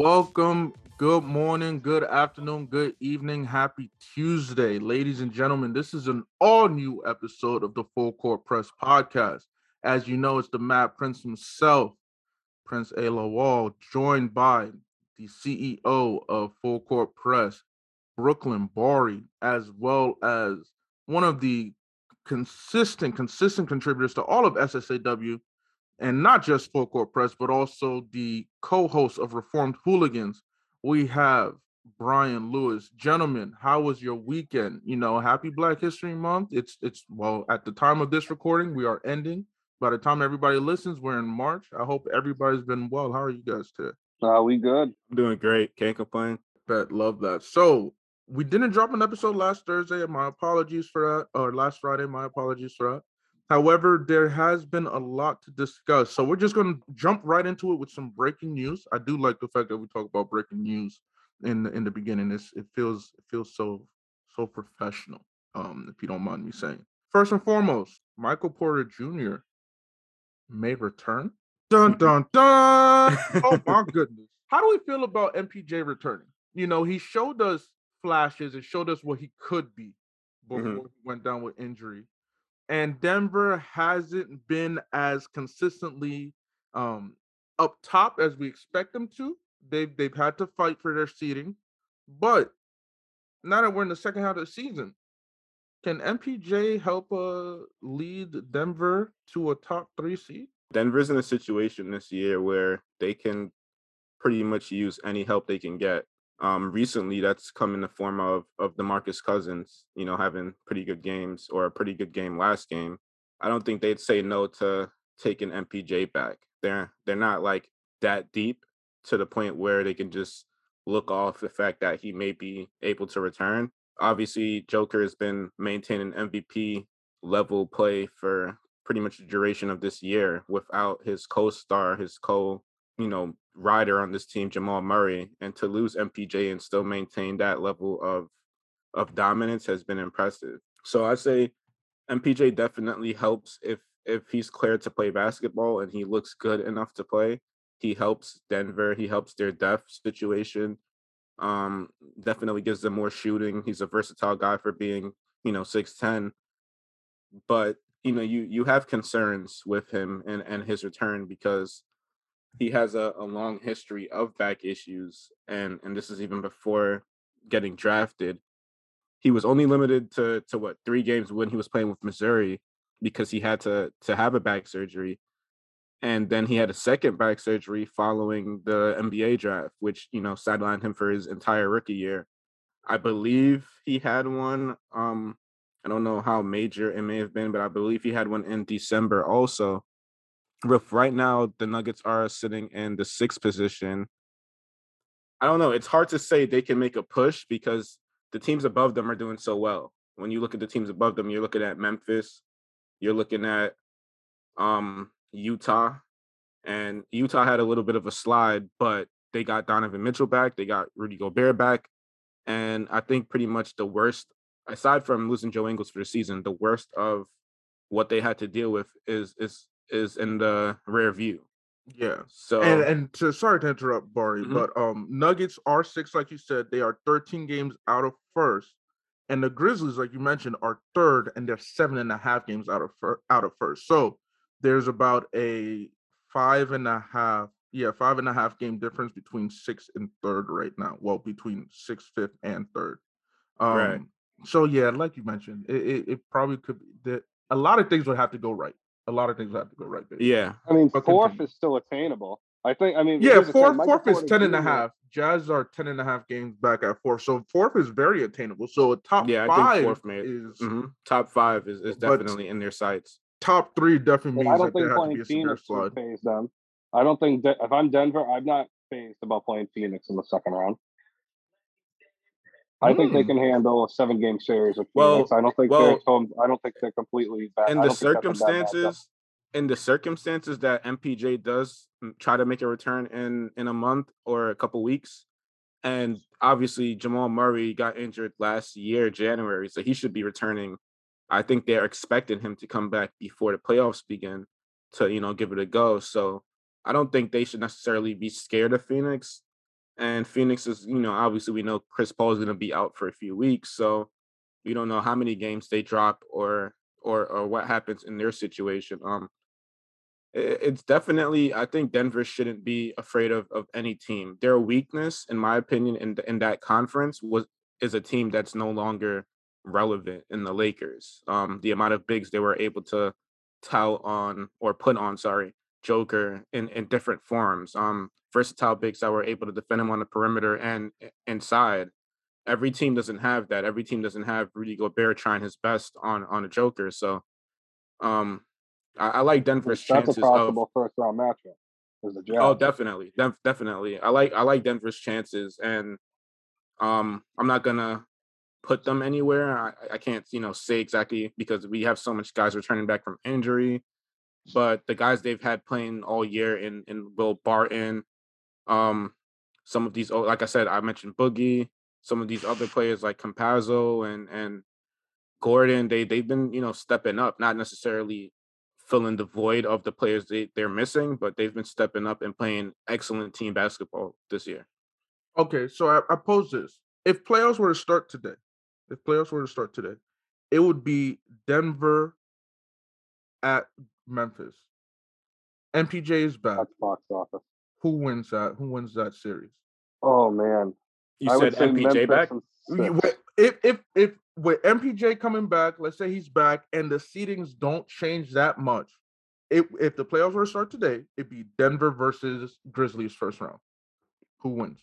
Welcome. Good morning, good afternoon, good evening. Happy Tuesday, ladies and gentlemen. This is an all-new episode of the Full Court Press podcast. As you know, it's the Mad Prince himself, Prince Alawal, joined by the CEO of Full Court Press, Brooklyn Bari, as well as one of the consistent contributors to all of SSAW, and not just Full Court Press, but also the co-host of Reformed Hooligans. We have Brian Lewis. Gentlemen, how was your weekend? You know, happy Black History Month. It's well, at the time of this recording, we are ending. By the time everybody listens, we're in March. I hope everybody's been well. How are you guys today? We good. I'm doing great. Can't complain. Bet, love that. So we didn't drop an episode last Thursday. My apologies for that. Or last Friday. My apologies for that. However, there has been a lot to discuss, so we're just going to jump right into it with some breaking news. I do like the fact that we talk about breaking news in the beginning. It feels so professional, if you don't mind me saying. First and foremost, Michael Porter Jr. may return. Dun, dun, dun! Oh, my goodness. How do we feel about MPJ returning? You know, he showed us flashes. It showed us what he could be before he went down with injury. And Denver hasn't been as consistently up top as we expect them to. They've had to fight for their seeding. But now that we're in the second half of the season, can MPJ help lead Denver to a top 3 seed? Denver's in a situation this year where they can pretty much use any help they can get. Recently, that's come in the form of Demarcus Cousins, you know, having pretty good games or a pretty good game last game. I don't think they'd say no to taking MPJ back. They're not like that deep to the point where they can just look off the fact that he may be able to return. Obviously, Joker has been maintaining MVP level play for pretty much the duration of this year without his co-star, rider on this team, Jamal Murray, and to lose MPJ and still maintain that level of dominance has been impressive. So I say MPJ definitely helps if he's cleared to play basketball and he looks good enough to play. He helps Denver. He helps their depth situation. Definitely gives them more shooting. He's a versatile guy for being, 6'10". But, you have concerns with him and his return because he has a long history of back issues, and this is even before getting drafted. He was only limited to 3 games when he was playing with Missouri because he had to have a back surgery. And then he had a second back surgery following the NBA draft, which, sidelined him for his entire rookie year. I believe he had one. I don't know how major it may have been, but I believe he had one in December also. Right now, the Nuggets are sitting in the 6th position. I don't know. It's hard to say they can make a push because the teams above them are doing so well. When you look at the teams above them, you're looking at Memphis, you're looking at Utah, and Utah had a little bit of a slide, but they got Donovan Mitchell back. They got Rudy Gobert back. And I think pretty much the worst, aside from losing Joe Ingles for the season, the worst of what they had to deal with is in the rear view. Yeah. So sorry to interrupt, Bari, but Nuggets are 6, like you said. They are 13 games out of first, and the Grizzlies, like you mentioned, are 3rd, and they're 7.5 games out of first. So there's about a 5.5 game difference between 6th and 3rd right now. Well, between 6th, 5th, and 3rd. Right. So yeah, like you mentioned, it probably could be that a lot of things would have to go right. A lot of things have to go right there. Yeah. I mean, 4th is still attainable. Yeah, 4th is 10.5. Jazz are 10.5 games back at 4th. So 4th is very attainable. So a top 5 is... Top 5 is definitely in their sights. Top 3 definitely means that there has to be a severe slide. I don't think if I'm Denver, I'm not phased about playing Phoenix in the second round. I think they can handle a 7-game series with Phoenix. I don't think they're completely bad. In the circumstances that MPJ does try to make a return in a month or a couple weeks, and obviously Jamal Murray got injured last year, January, so he should be returning. I think they're expecting him to come back before the playoffs begin to give it a go. So I don't think they should necessarily be scared of Phoenix. And Phoenix is, you know, obviously we know Chris Paul is going to be out for a few weeks. So we don't know how many games they drop or what happens in their situation. It's definitely, I think Denver shouldn't be afraid of any team. Their weakness, in my opinion, in that conference is a team that's no longer relevant in the Lakers. The amount of bigs they were able to put on Joker in different forms. Versatile bigs that were able to defend him on the perimeter and inside. Every team doesn't have that. Every team doesn't have Rudy Gobert trying his best on a Joker. So I like Denver's chances. That's a possible first round matchup. Oh, definitely. Definitely. I like Denver's chances, and I'm not gonna put them anywhere. I can't, say exactly because we have so much guys returning back from injury, but the guys they've had playing all year in Will Barton, some of these, like I said, I mentioned Boogie, some of these other players like Campazzo and Gordon, they've been, stepping up, not necessarily filling the void of the players they're missing, but they've been stepping up and playing excellent team basketball this year. Okay. So I pose this. If playoffs were to start today, it would be Denver at Memphis. MPJ is back. That's box office. Who wins that series? Oh man, you said MPJ back. If with MPJ coming back, let's say he's back, and the seedings don't change that much. If the playoffs were to start today, it'd be Denver versus Grizzlies first round. Who wins?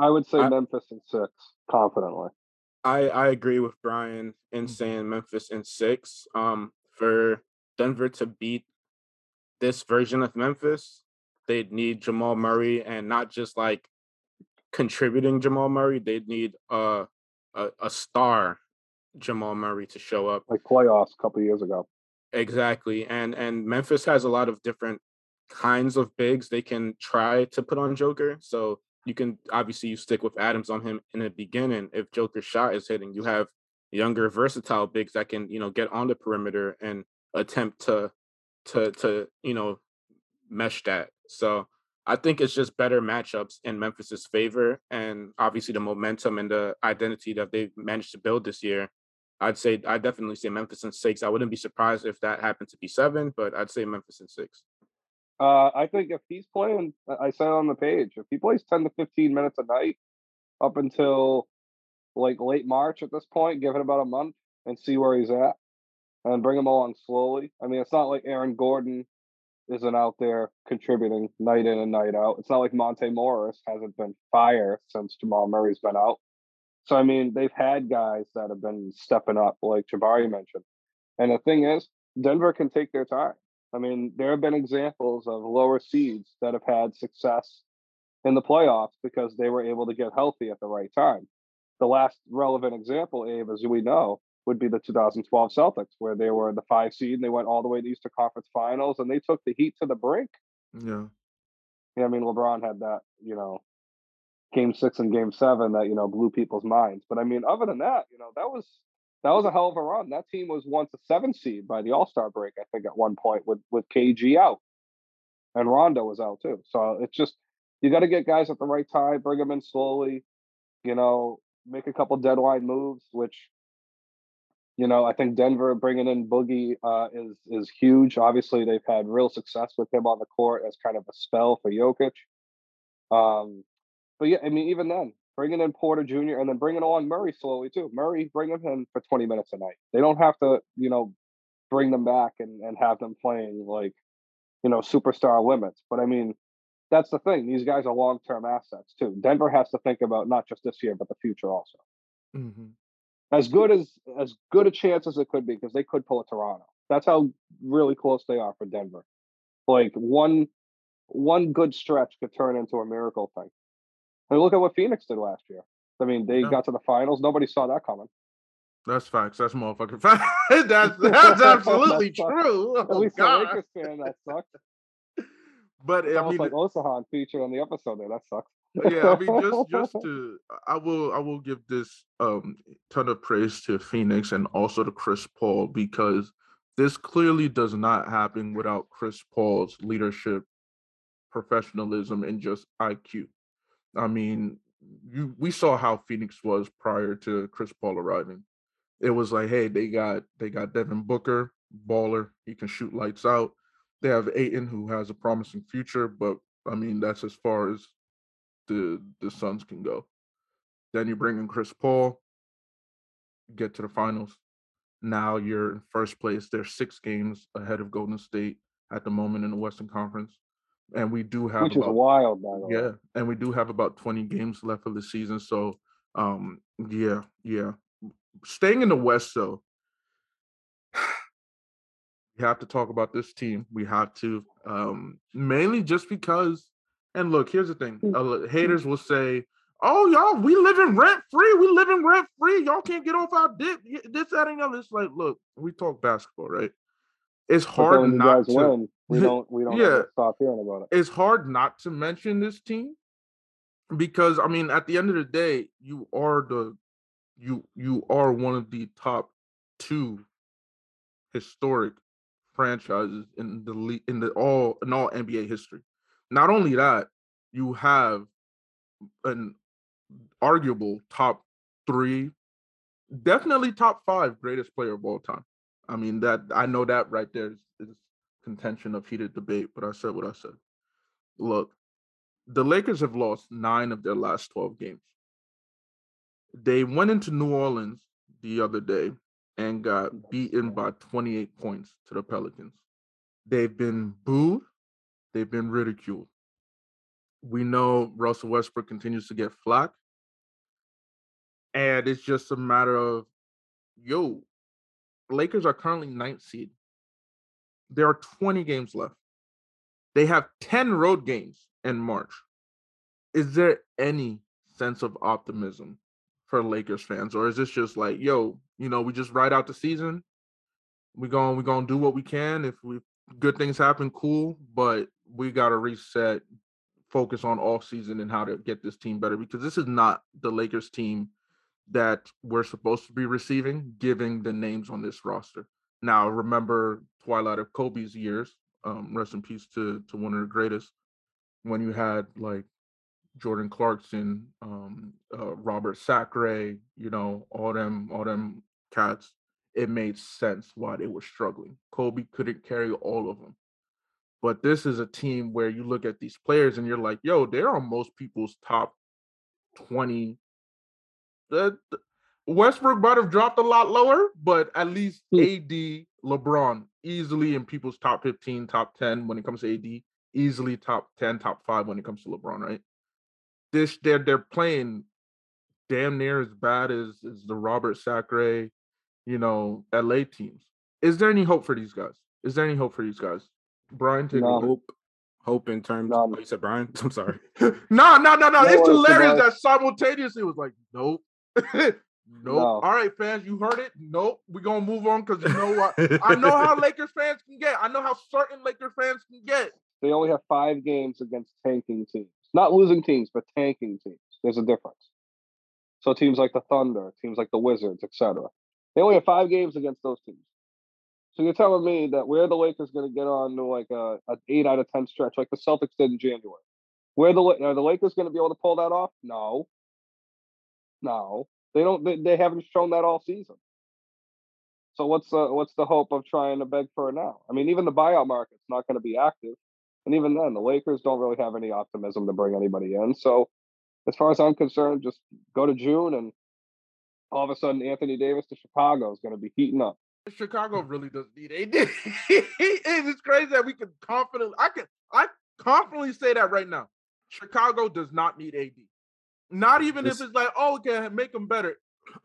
I would say Memphis in six, confidently. I agree with Brian in saying Memphis in six. For Denver to beat this version of Memphis, they'd need Jamal Murray, and not just like contributing Jamal Murray. They'd need a star Jamal Murray to show up. Like playoffs a couple of years ago. Exactly. And Memphis has a lot of different kinds of bigs they can try to put on Joker. So you can obviously stick with Adams on him in the beginning. If Joker's shot is hitting, you have younger, versatile bigs that can, get on the perimeter and attempt to mesh that. So I think it's just better matchups in Memphis's favor, and obviously the momentum and the identity that they've managed to build this year. I definitely say Memphis in six. I wouldn't be surprised if that happened to be seven, but I'd say Memphis in six. I think if he's playing, I said on the page, if he plays 10 to 15 minutes a night up until like late March at this point, give it about a month and see where he's at and bring him along slowly. I mean, it's not like Aaron Gordon isn't out there contributing night in and night out. It's not like Monte Morris hasn't been fire since Jamal Murray's been out. So, I mean, they've had guys that have been stepping up, like Jabari mentioned. And the thing is, Denver can take their time. I mean, there have been examples of lower seeds that have had success in the playoffs because they were able to get healthy at the right time. The last relevant example, Abe, as we know, would be the 2012 Celtics, where they were the 5 seed and they went all the way to Eastern Conference Finals and they took the Heat to the brink. Yeah, I mean, LeBron had that, game 6 and game 7 that, blew people's minds. But I mean, other than that, that was a hell of a run. That team was once a 7 seed by the All-Star break, I think, at one point with KG out. And Rondo was out, too. So it's just, you got to get guys at the right time, bring them in slowly, make a couple deadline moves, which, I think Denver bringing in Boogie is huge. Obviously, they've had real success with him on the court as kind of a spell for Jokic. But yeah, I mean, even then, bringing in Porter Jr. and then bringing along Murray slowly too. Murray, bring him in for 20 minutes a night. They don't have to, bring them back and have them playing like, superstar limits. But I mean, that's the thing. These guys are long-term assets too. Denver has to think about not just this year, but the future also. Mm-hmm. As good a chance as it could be, because they could pull a Toronto. That's how really close they are for Denver. Like one good stretch could turn into a miracle thing. I mean, look at what Phoenix did last year. I mean, they got to the finals. Nobody saw that coming. That's facts. That's motherfucking facts. That's absolutely true. At least a Lakers fan, that sucked. But it's almost like Osahan featured on the episode there. That sucks. Yeah, I mean, I will give this ton of praise to Phoenix and also to Chris Paul, because this clearly does not happen without Chris Paul's leadership, professionalism, and just IQ. I mean, we saw how Phoenix was prior to Chris Paul arriving. It was like, hey, they got Devin Booker, baller. He can shoot lights out. They have Ayton, who has a promising future, but I mean, that's as far as the Suns can go. Then you bring in Chris Paul, get to the finals. Now you're in first place. They're 6 games ahead of Golden State at the moment in the Western Conference. And we do have, which is wild, by the way. Yeah, and we do have about 20 games left of the season. So, yeah. Staying in the West, though, we have to talk about this team. We have to, mainly just because. And look, here's the thing: haters will say, "Oh, y'all, we living rent free. We living rent free. Y'all can't get off our dick. This, that, and other." It's like, look, we talk basketball, right? It's hard not to. Win. We don't have to stop hearing about it. It's hard not to mention this team because, I mean, at the end of the day, you are one of the top 2 historic franchises in the league, in all NBA history. Not only that, you have an arguable top 3, definitely top 5 greatest player of all time. I mean, that I know that right there is contention of heated debate, but I said what I said. Look, the Lakers have lost 9 of their last 12 games. They went into New Orleans the other day and got beaten by 28 points to the Pelicans. They've been booed. They've been ridiculed. We know Russell Westbrook continues to get flack. And it's just a matter of, Lakers are currently 9th seed. There are 20 games left. They have 10 road games in March. Is there any sense of optimism for Lakers fans? Or is this just like, we just ride out the season. We're going to do what we can. If good things happen, cool. But we got to reset, focus on off season and how to get this team better. Because this is not the Lakers team that we're supposed to be receiving, given the names on this roster. Now, remember Twilight of Kobe's years, rest in peace to one of the greatest, when you had like Jordan Clarkson, Robert Sacre, all them cats. It made sense why they were struggling. Kobe couldn't carry all of them. But this is a team where you look at these players and you're like, they're on most people's top 20. Westbrook might have dropped a lot lower, but at least AD, LeBron, easily in people's top 15, top 10 when it comes to AD, easily top 10, top 5 when it comes to LeBron, right? They're playing damn near as bad as the Robert Sacre, LA teams. Is there any hope for these guys? Brian, take me. Hope in terms of what you said, Brian? I'm sorry. No. It's hilarious that simultaneously it was like, nope. Nope. No. All right, fans, you heard it. Nope. We're going to move on because you know what? I know how Lakers fans can get. I know how certain Lakers fans can get. They only have 5 games against tanking teams. Not losing teams, but tanking teams. There's a difference. So teams like the Thunder, teams like the Wizards, etc. They only have 5 games against those teams. So you're telling me that where the Lakers going to get on to like an 8 out of 10 stretch like the Celtics did in January? Are the Lakers going to be able to pull that off? No. They don't. They haven't shown that all season. So what's the hope of trying to beg for it now? I mean, even the buyout market's not going to be active, and even then, the Lakers don't really have any optimism to bring anybody in. So, as far as I'm concerned, just go to June, and all of a sudden, Anthony Davis to Chicago is going to be heating up. Chicago really does need AD. It's crazy that we can confidently. I confidently say that right now. Chicago does not need AD. Not even if it's like, okay, make them better.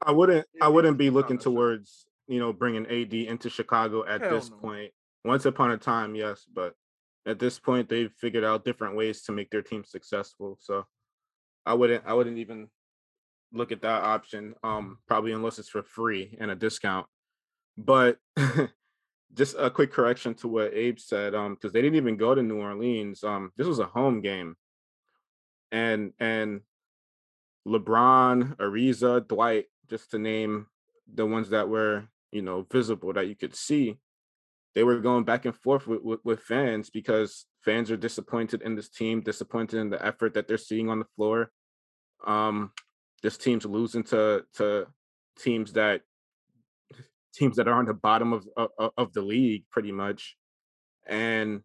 I wouldn't be looking towards bringing AD into Chicago at this point. Once upon a time, yes, but at this point, they've figured out different ways to make their team successful. So I wouldn't even look at that option. Probably unless it's for free and a discount. But just a quick correction to what Abe said, because they didn't even go to New Orleans. This was a home game, and LeBron, Ariza, Dwight, just to name the ones that were, visible that you could see, they were going back and forth with fans because fans are disappointed in this team, disappointed in the effort that they're seeing on the floor, This team's losing to teams that are on the bottom of the league, pretty much. And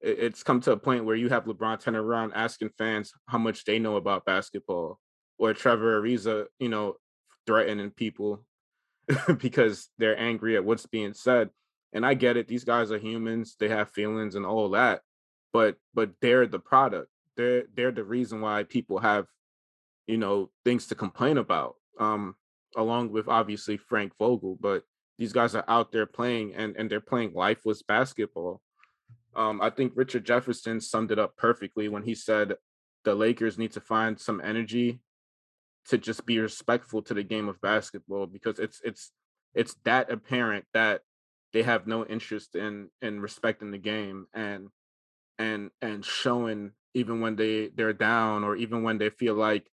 it's come to a point where you have LeBron turn around asking fans how much they know about basketball, or Trevor Ariza, threatening people because they're angry at what's being said. And I get it. These guys are humans. They have feelings and all that, but they're the product. They're the reason why people have, things to complain about, along with obviously Frank Vogel, but these guys are out there playing and they're playing lifeless basketball. I think Richard Jefferson summed it up perfectly when he said the Lakers need to find some energy to just be respectful to the game of basketball, because it's that apparent that they have no interest in respecting the game and showing even when they're down, or even when they feel like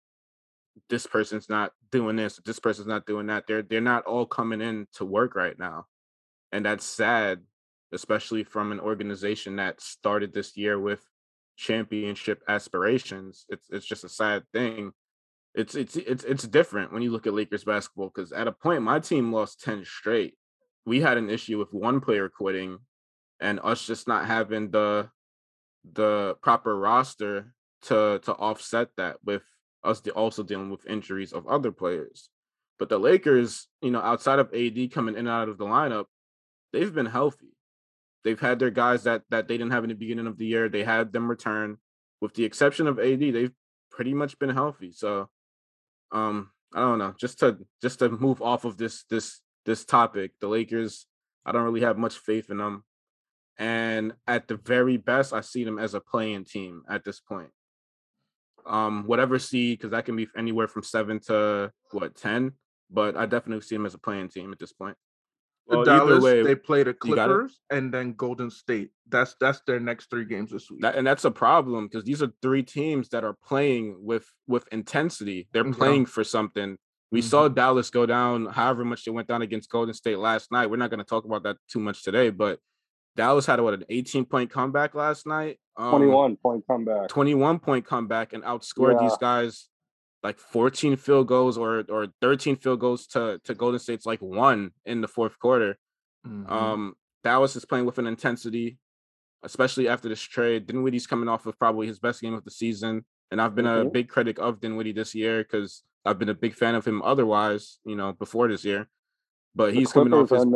this person's not doing this, this person's not doing that. They're not all coming in to work right now. And that's sad, especially from an organization that started this year with championship aspirations. It's just a sad thing. It's different when you look at Lakers basketball, because at a point my team lost 10 straight. We had an issue with one player quitting and us just not having the proper roster to offset that, with us also dealing with injuries of other players. But the Lakers, outside of AD coming in and out of the lineup, they've been healthy. They've had their guys that they didn't have in the beginning of the year. They had them return. With the exception of AD, they've pretty much been healthy. So I don't know. Just to move off of this topic, the Lakers, I don't really have much faith in them. And at the very best, I see them as a play-in team at this point. Whatever seed, because that can be anywhere from 7 to 10, but I definitely see them as a playing team at this point. Well, Dallas, way, they play the Clippers and then Golden State. That's their next three games this week, and that's a problem, because these are three teams that are playing with intensity. They're playing for something. We saw Dallas go down however much they went down against Golden State last night. We're not going to talk about that too much today, but Dallas had an 18-point comeback last night. 21-point comeback, and outscored these guys like 14 field goals or 13 field goals to Golden State's like one in the fourth quarter. Dallas is playing with an intensity, especially after this trade. Dinwiddie's coming off of probably his best game of the season, and I've been a big critic of Dinwiddie this year because I've been a big fan of him otherwise, before this year. But he's coming off his...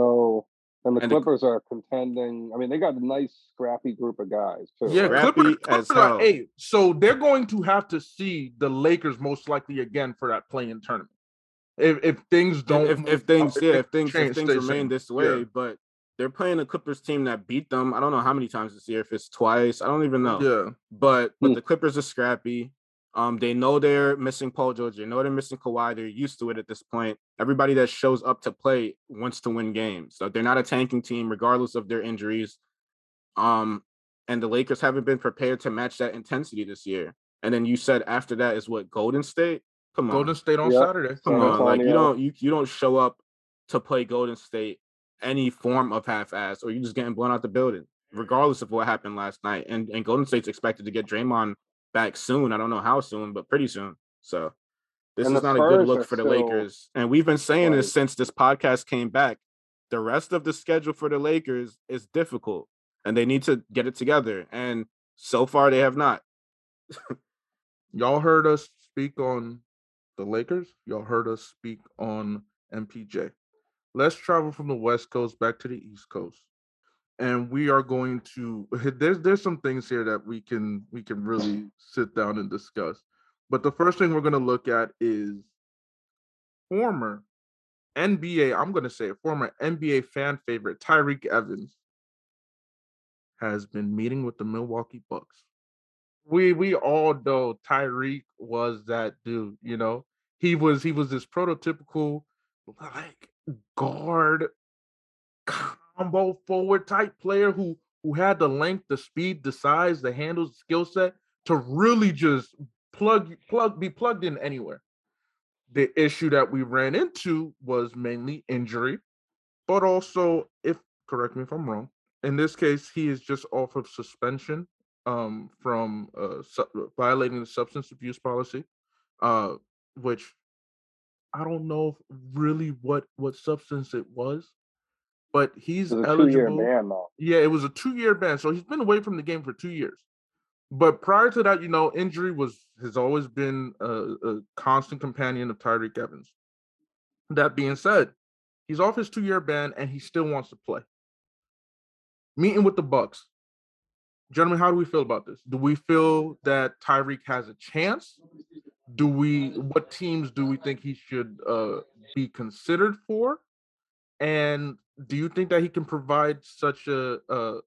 And the Clippers are contending. I mean, they got a nice, scrappy group of guys, too. Yeah, right? Clippers are 8. So they're going to have to see the Lakers most likely again for that play-in tournament. If things remain this way, but they're playing a Clippers team that beat them. I don't know how many times this year. If it's twice, I don't even know. Yeah, but the Clippers are scrappy. They know they're missing Paul George. They know they're missing Kawhi. They're used to it at this point. Everybody that shows up to play wants to win games. So they're not a tanking team, regardless of their injuries. And the Lakers haven't been prepared to match that intensity this year. And then you said after that is what, Golden State? Come on. Golden State on Saturday. Come on. Like, you don't show up to play Golden State any form of half-ass, or you're just getting blown out the building, regardless of what happened last night. And Golden State's expected to get Draymond back soon. I don't know how soon, but pretty soon. So this is not a good look for the Lakers. And we've been saying this since this podcast came back. The rest of the schedule for the Lakers is difficult, and they need to get it together. And so far, they have not. Y'all heard us speak on the Lakers. Y'all heard us speak on MPJ. Let's travel from the West Coast back to the East Coast. And we are going to there's some things here that we can really sit down and discuss. But the first thing we're going to look at is former NBA fan favorite Tyreke Evans has been meeting with the Milwaukee Bucks. We all know Tyreke was that dude, He was this prototypical like guard combo forward type player who had the length, the speed, the size, the handles, the skill set to really just be plugged in anywhere. The issue that we ran into was mainly injury, but also, if correct me if I'm wrong, in this case, he is just off of suspension from violating the substance abuse policy. which I don't know really what substance it was, but he's eligible. It was a 2-year ban, though. Yeah, it was a 2-year ban. So he's been away from the game for 2 years. But prior to that, you know, injury has always been a constant companion of Tyreke Evans. That being said, he's off his 2-year ban and he still wants to play. Meeting with the Bucks. Gentlemen, how do we feel about this? Do we feel that Tyreke has a chance? What teams do we think he should be considered for? And do you think that he can provide such a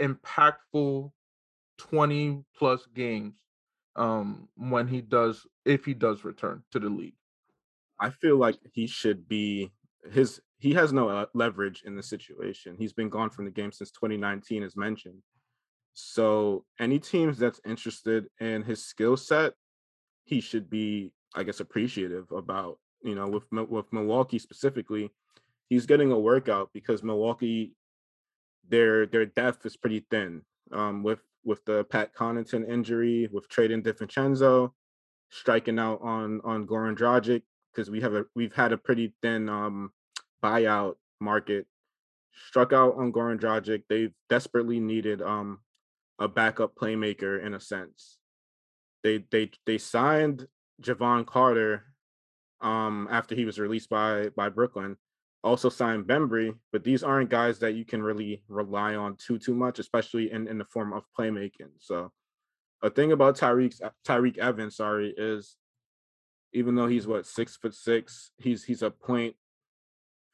impactful 20 plus games when he does, if he does return to the league? I feel like he should be he has no leverage in the situation. He's been gone from the game since 2019, as mentioned. So any teams that's interested in his skill set, he should be, I guess, appreciative about, you know, with Milwaukee specifically, he's getting a workout because Milwaukee, their depth is pretty thin. With the Pat Connaughton injury, with trading DiVincenzo, striking out on Goran Dragic, because we've had a pretty thin buyout market. Struck out on Goran Dragic. They've desperately needed a backup playmaker in a sense. They signed Javon Carter after he was released by Brooklyn. Also signed Bembry, but these aren't guys that you can really rely on too much, especially in the form of playmaking. So a thing about Tyreke Evans, is even though he's 6'6", he's a point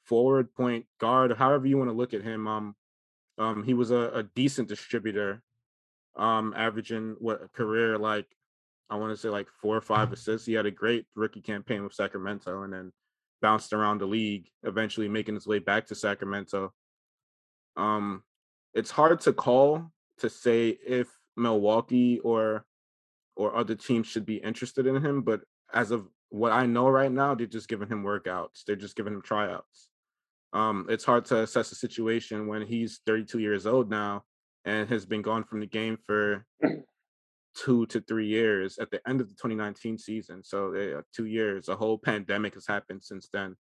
forward, point guard, however you want to look at him. He was a decent distributor, averaging a career I want to say 4 or 5 assists. He had a great rookie campaign with Sacramento, and then bounced around the league, eventually making his way back to Sacramento. It's hard to say if Milwaukee or other teams should be interested in him, but as of what I know right now, they're just giving him workouts. They're just giving him tryouts. It's hard to assess the situation when he's 32 years old now and has been gone from the game for 2 to 3 years at the end of the 2019 season. So 2 years, a whole pandemic has happened since then.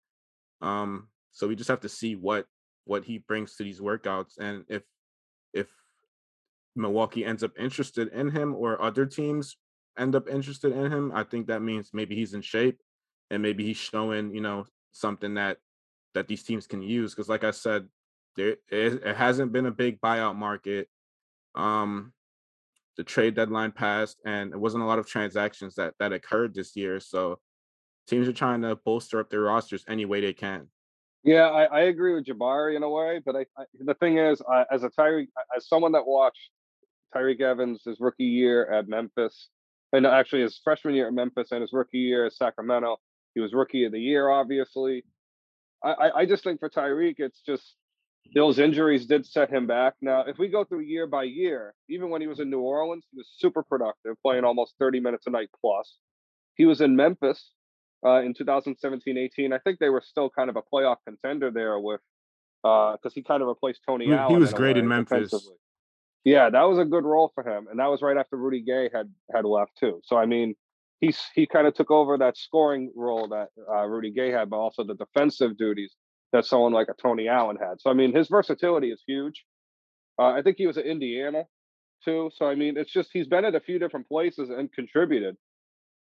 So we just have to see what he brings to these workouts. And if Milwaukee ends up interested in him or other teams end up interested in him, I think that means maybe he's in shape and maybe he's showing, you know, something that these teams can use. Cause like I said, it hasn't been a big buyout market. The trade deadline passed, and it wasn't a lot of transactions that occurred this year. So teams are trying to bolster up their rosters any way they can. Yeah, I agree with Jabari in a way, but the thing is, as someone that watched Tyreke Evans his rookie year at Memphis, and actually his freshman year at Memphis and his rookie year at Sacramento, he was Rookie of the Year, obviously. I just think for Tyreke, it's just those injuries did set him back. Now, if we go through year by year, even when he was in New Orleans, he was super productive, playing almost 30 minutes a night plus. He was in Memphis in 2017-18. I think they were still kind of a playoff contender there with because he kind of replaced Tony Allen. He was great in Memphis. Yeah, that was a good role for him. And that was right after Rudy Gay had left too. So, I mean, he kind of took over that scoring role that Rudy Gay had, but also the defensive duties that someone like a Tony Allen had. So, I mean, his versatility is huge. I think he was at Indiana, too. So, I mean, it's just he's been at a few different places and contributed.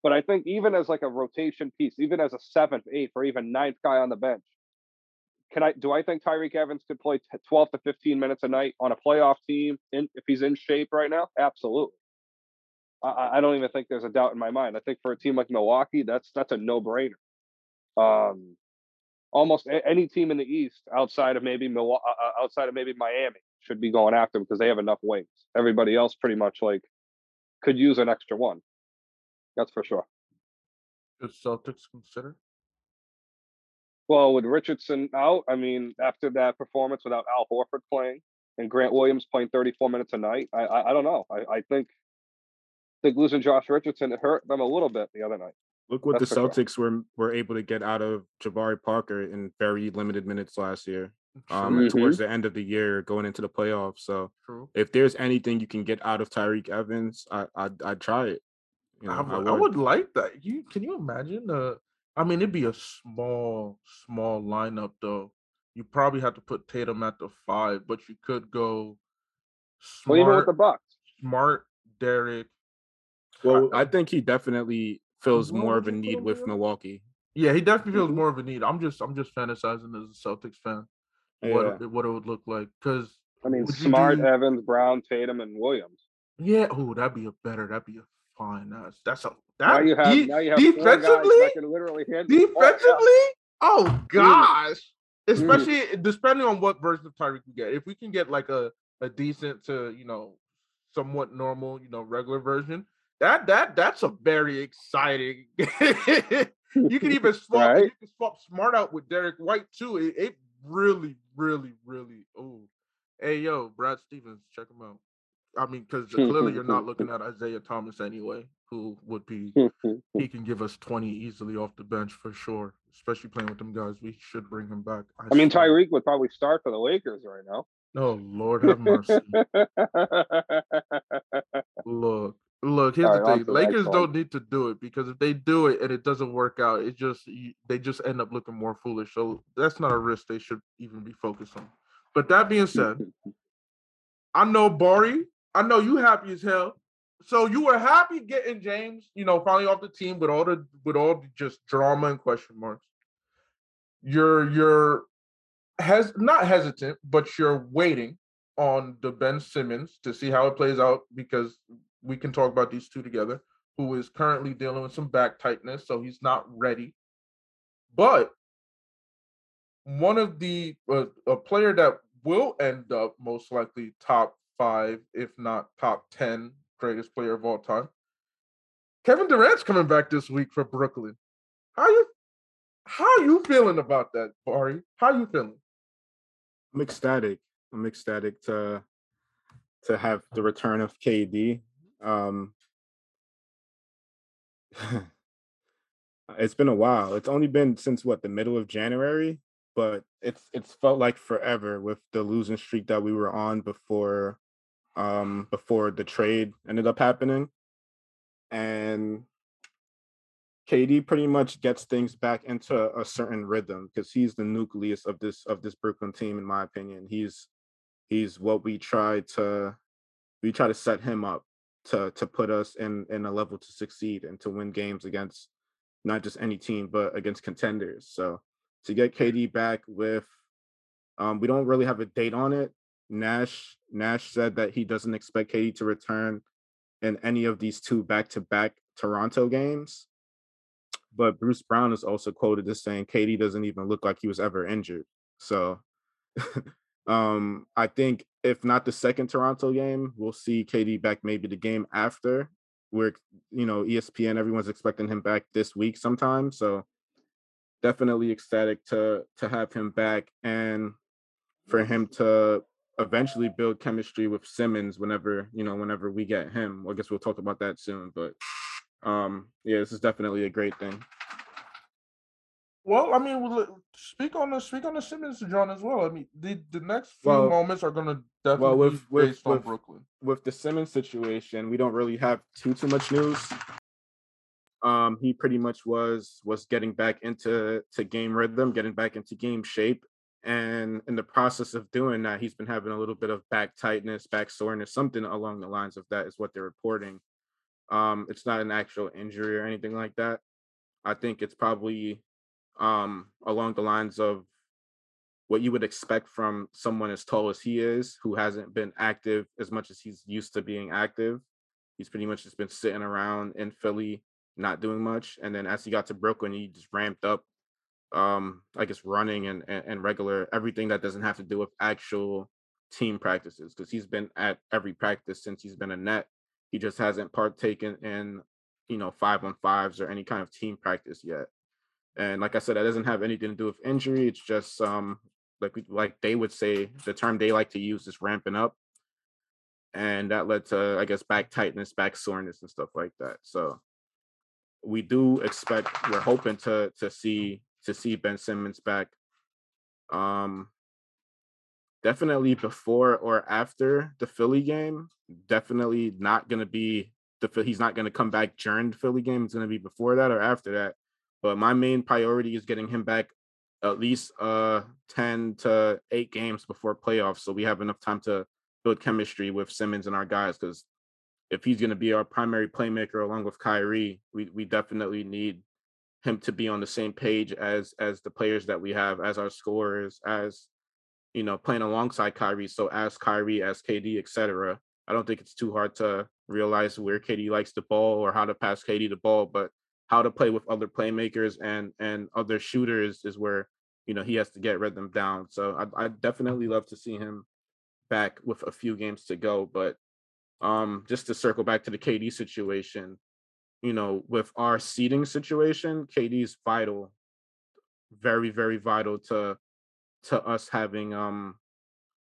But I think even as a rotation piece, even as a 7th, 8th, or even 9th guy on the bench, do I think Tyreke Evans could play 12 to 15 minutes a night on a playoff team if he's in shape right now? Absolutely. I don't even think there's a doubt in my mind. I think for a team like Milwaukee, that's a no-brainer. Almost any team in the East outside of maybe Miami should be going after him because they have enough wings. Everybody else pretty much could use an extra one. That's for sure. Should Celtics consider? Well, with Richardson out, I mean, after that performance without Al Horford playing and Grant Williams playing 34 minutes a night, I don't know. I think losing Josh Richardson hurt them a little bit the other night. Look what the Celtics were able to get out of Jabari Parker in very limited minutes last year, towards the end of the year, going into the playoffs. So if there's anything you can get out of Tyreke Evans, I'd try it. You know, I would like that. Can you imagine? I mean, it'd be a small lineup though. You probably have to put Tatum at the 5, but you could go Smart. Well, even with the Bucks, Smart, Derek. Well, I think he definitely feels more of a need with Milwaukee. Yeah, he definitely feels more of a need. I'm just fantasizing as a Celtics fan what it would look like, because I mean, Smart, Evans, Brown, Tatum, and Williams. Yeah, that'd be a fine ass. Now you have defensively that can literally defensively. Oh gosh. Especially depending on what version of Tyreke we get. If we can get like a decent to, you know, somewhat normal, you know, regular version, that's a very exciting. You can even swap right? You can swap Smart out with Derek White too. It really, really, really. Oh, hey yo, Brad Stevens, check him out. I mean, because clearly you're not looking at Isaiah Thomas anyway, who would be he can give us 20 easily off the bench for sure, especially playing with them guys. We should bring him back. I mean, Tyreke would probably start for the Lakers right now. Oh, Lord have mercy. Look, here's the thing. Lakers don't need to do it, because if they do it and it doesn't work out, they just end up looking more foolish. So that's not a risk they should even be focused on. But that being said, I know you happy as hell. So you were happy getting James, you know, finally off the team with all the just drama and question marks. You're not hesitant, but you're waiting on the Ben Simmons to see how it plays out, because we can talk about these two together, who is currently dealing with some back tightness, so he's not ready. But one of the a player that will end up most likely top 5, if not top 10, greatest player of all time. Kevin Durant's coming back this week for Brooklyn. How you feeling about that, Barry? How you feeling? I'm ecstatic to have the return of KD. It's been a while. It's only been since the middle of January, but it's felt like forever with the losing streak that we were on before the trade ended up happening. And KD pretty much gets things back into a certain rhythm, because he's the nucleus of this Brooklyn team, in my opinion. He's what we try to set him up to put us in a level to succeed and to win games against not just any team, but against contenders. So to get KD back with, we don't really have a date on it. Nash said that he doesn't expect KD to return in any of these two back-to-back Toronto games. But Bruce Brown is also quoted as saying KD doesn't even look like he was ever injured. So I think if not the second Toronto game, we'll see KD back maybe the game after, where, you know, ESPN, everyone's expecting him back this week sometime. So definitely ecstatic to have him back, and for him to eventually build chemistry with Simmons whenever we get him. I guess we'll talk about that soon, but yeah, this is definitely a great thing. Well, I mean, speak on the Simmons John as well. I mean, the next few moments are going to definitely be based on Brooklyn. With the Simmons situation, we don't really have too much news. He pretty much was getting back into game rhythm, getting back into game shape, and in the process of doing that, he's been having a little bit of back tightness, back soreness, something along the lines of that is what they're reporting. It's not an actual injury or anything like that. I think it's probably along the lines of what you would expect from someone as tall as he is, who hasn't been active as much as he's used to being active. He's pretty much just been sitting around in Philly, not doing much. And then as he got to Brooklyn, he just ramped up, I guess, running and regular, everything that doesn't have to do with actual team practices, because he's been at every practice since he's been a Net. He just hasn't partaken in, you know, 5-on-5s or any kind of team practice yet. And like I said, that doesn't have anything to do with injury. It's just like they would say, the term they like to use is ramping up. And that led to, I guess, back tightness, back soreness and stuff like that. So we do expect, we're hoping to see Ben Simmons back. Definitely before or after the Philly game. Definitely not going to be he's not going to come back during the Philly game. It's going to be before that or after that. But my main priority is getting him back at least 10 to 8 games before playoffs, so we have enough time to build chemistry with Simmons and our guys, because if he's going to be our primary playmaker along with Kyrie, we definitely need him to be on the same page as the players that we have, as our scorers, as, you know, playing alongside Kyrie. So as Kyrie, as KD, etc. I don't think it's too hard to realize where KD likes the ball or how to pass KD the ball, but how to play with other playmakers and other shooters is where, you know, he has to get rhythm down. So I definitely love to see him back with a few games to go. But just to circle back to the KD situation, you know, with our seeding situation, KD's vital, very, very vital to us having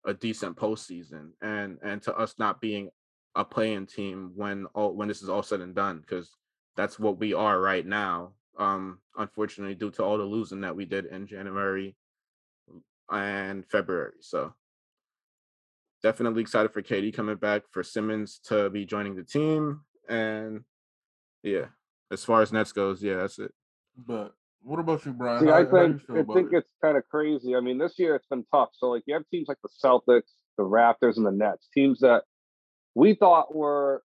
a decent postseason and to us not being a play-in team when this is all said and done, because that's what we are right now. Unfortunately, due to all the losing that we did in January and February. So definitely excited for KD coming back, for Simmons to be joining the team. And yeah, as far as Nets goes, yeah, that's it. But what about you, Brian? See, I think it's kind of crazy. I mean, this year it's been tough. So like you have teams like the Celtics, the Raptors, and the Nets, teams that we thought were,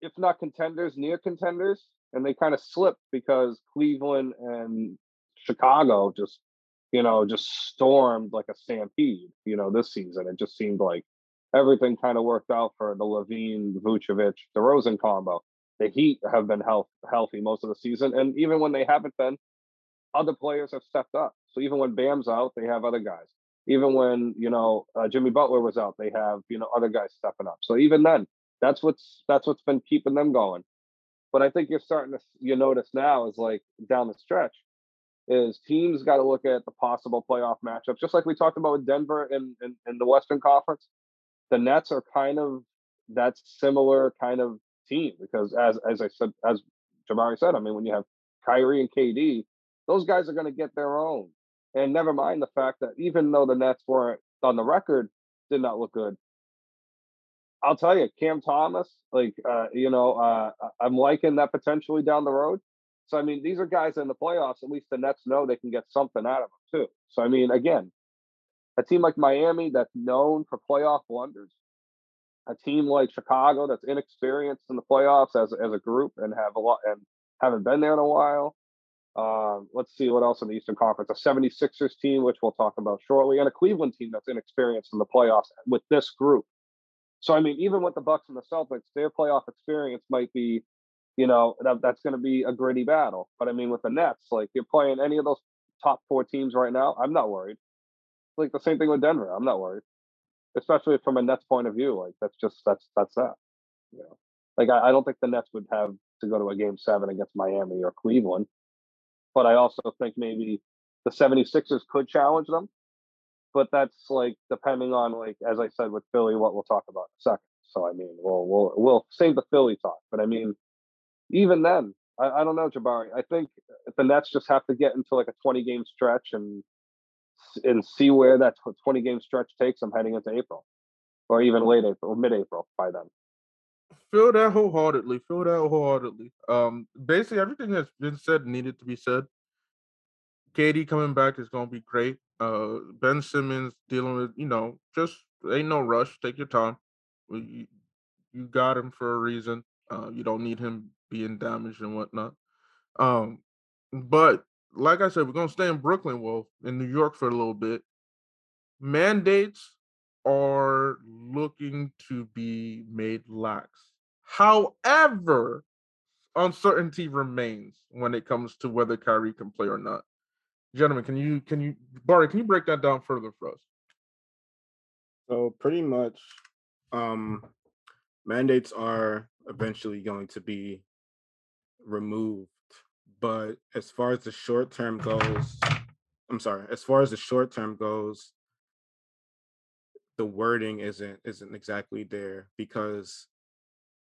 if not contenders, near contenders, and they kind of slipped because Cleveland and Chicago just stormed like a stampede, you know, this season. It just seemed like everything kind of worked out for the Levine, Vucevic, DeRozan combo. The Heat have been healthy most of the season, and even when they haven't been, other players have stepped up. So even when Bam's out, they have other guys. Even when, you know, Jimmy Butler was out, they have, you know, other guys stepping up. So even then, that's what's been keeping them going. But I think you're starting to notice now is like down the stretch is teams got to look at the possible playoff matchups, just like we talked about with Denver in the Western Conference. The Nets are kind of that similar kind of team because as Jabari said, I mean, when you have Kyrie and KD, those guys are going to get their own. And never mind the fact that even though the Nets weren't on the record, did not look good. I'll tell you, Cam Thomas, I'm liking that potentially down the road. So, I mean, these are guys in the playoffs. At least the Nets know they can get something out of them, too. So, I mean, again, a team like Miami that's known for playoff blunders, a team like Chicago that's inexperienced in the playoffs as a group and haven't been there in a while. Let's see what else in the Eastern Conference. A 76ers team, which we'll talk about shortly, and a Cleveland team that's inexperienced in the playoffs with this group. So, I mean, even with the Bucks and the Celtics, their playoff experience might be, you know, that's going to be a gritty battle. But, I mean, with the Nets, like, you're playing any of those top four teams right now, I'm not worried. Like, the same thing with Denver. I'm not worried, especially from a Nets point of view. Like, that's that. You know? Like, I don't think the Nets would have to go to a Game 7 against Miami or Cleveland. But I also think maybe the 76ers could challenge them. But that's like depending on, like, as I said with Philly, what we'll talk about in a second. So I mean, we'll save the Philly talk. But I mean, even then, I don't know, Jabari. I think the Nets just have to get into like a 20-game stretch and see where that 20-game stretch takes them heading into April, or even late April, mid-April by then. Feel that wholeheartedly. Basically, everything that's been said needed to be said. KD coming back is going to be great. Ben Simmons dealing with, you know, just ain't no rush. Take your time. You got him for a reason. You don't need him being damaged and whatnot. But like I said, we're going to stay in Brooklyn, well, in New York for a little bit. Mandates are looking to be made lax. However, uncertainty remains when it comes to whether Kyrie can play or not. Gentlemen, can you Barry, can you break that down further for us? So pretty much mandates are eventually going to be removed. But as far as the short term goes, the wording isn't exactly there, because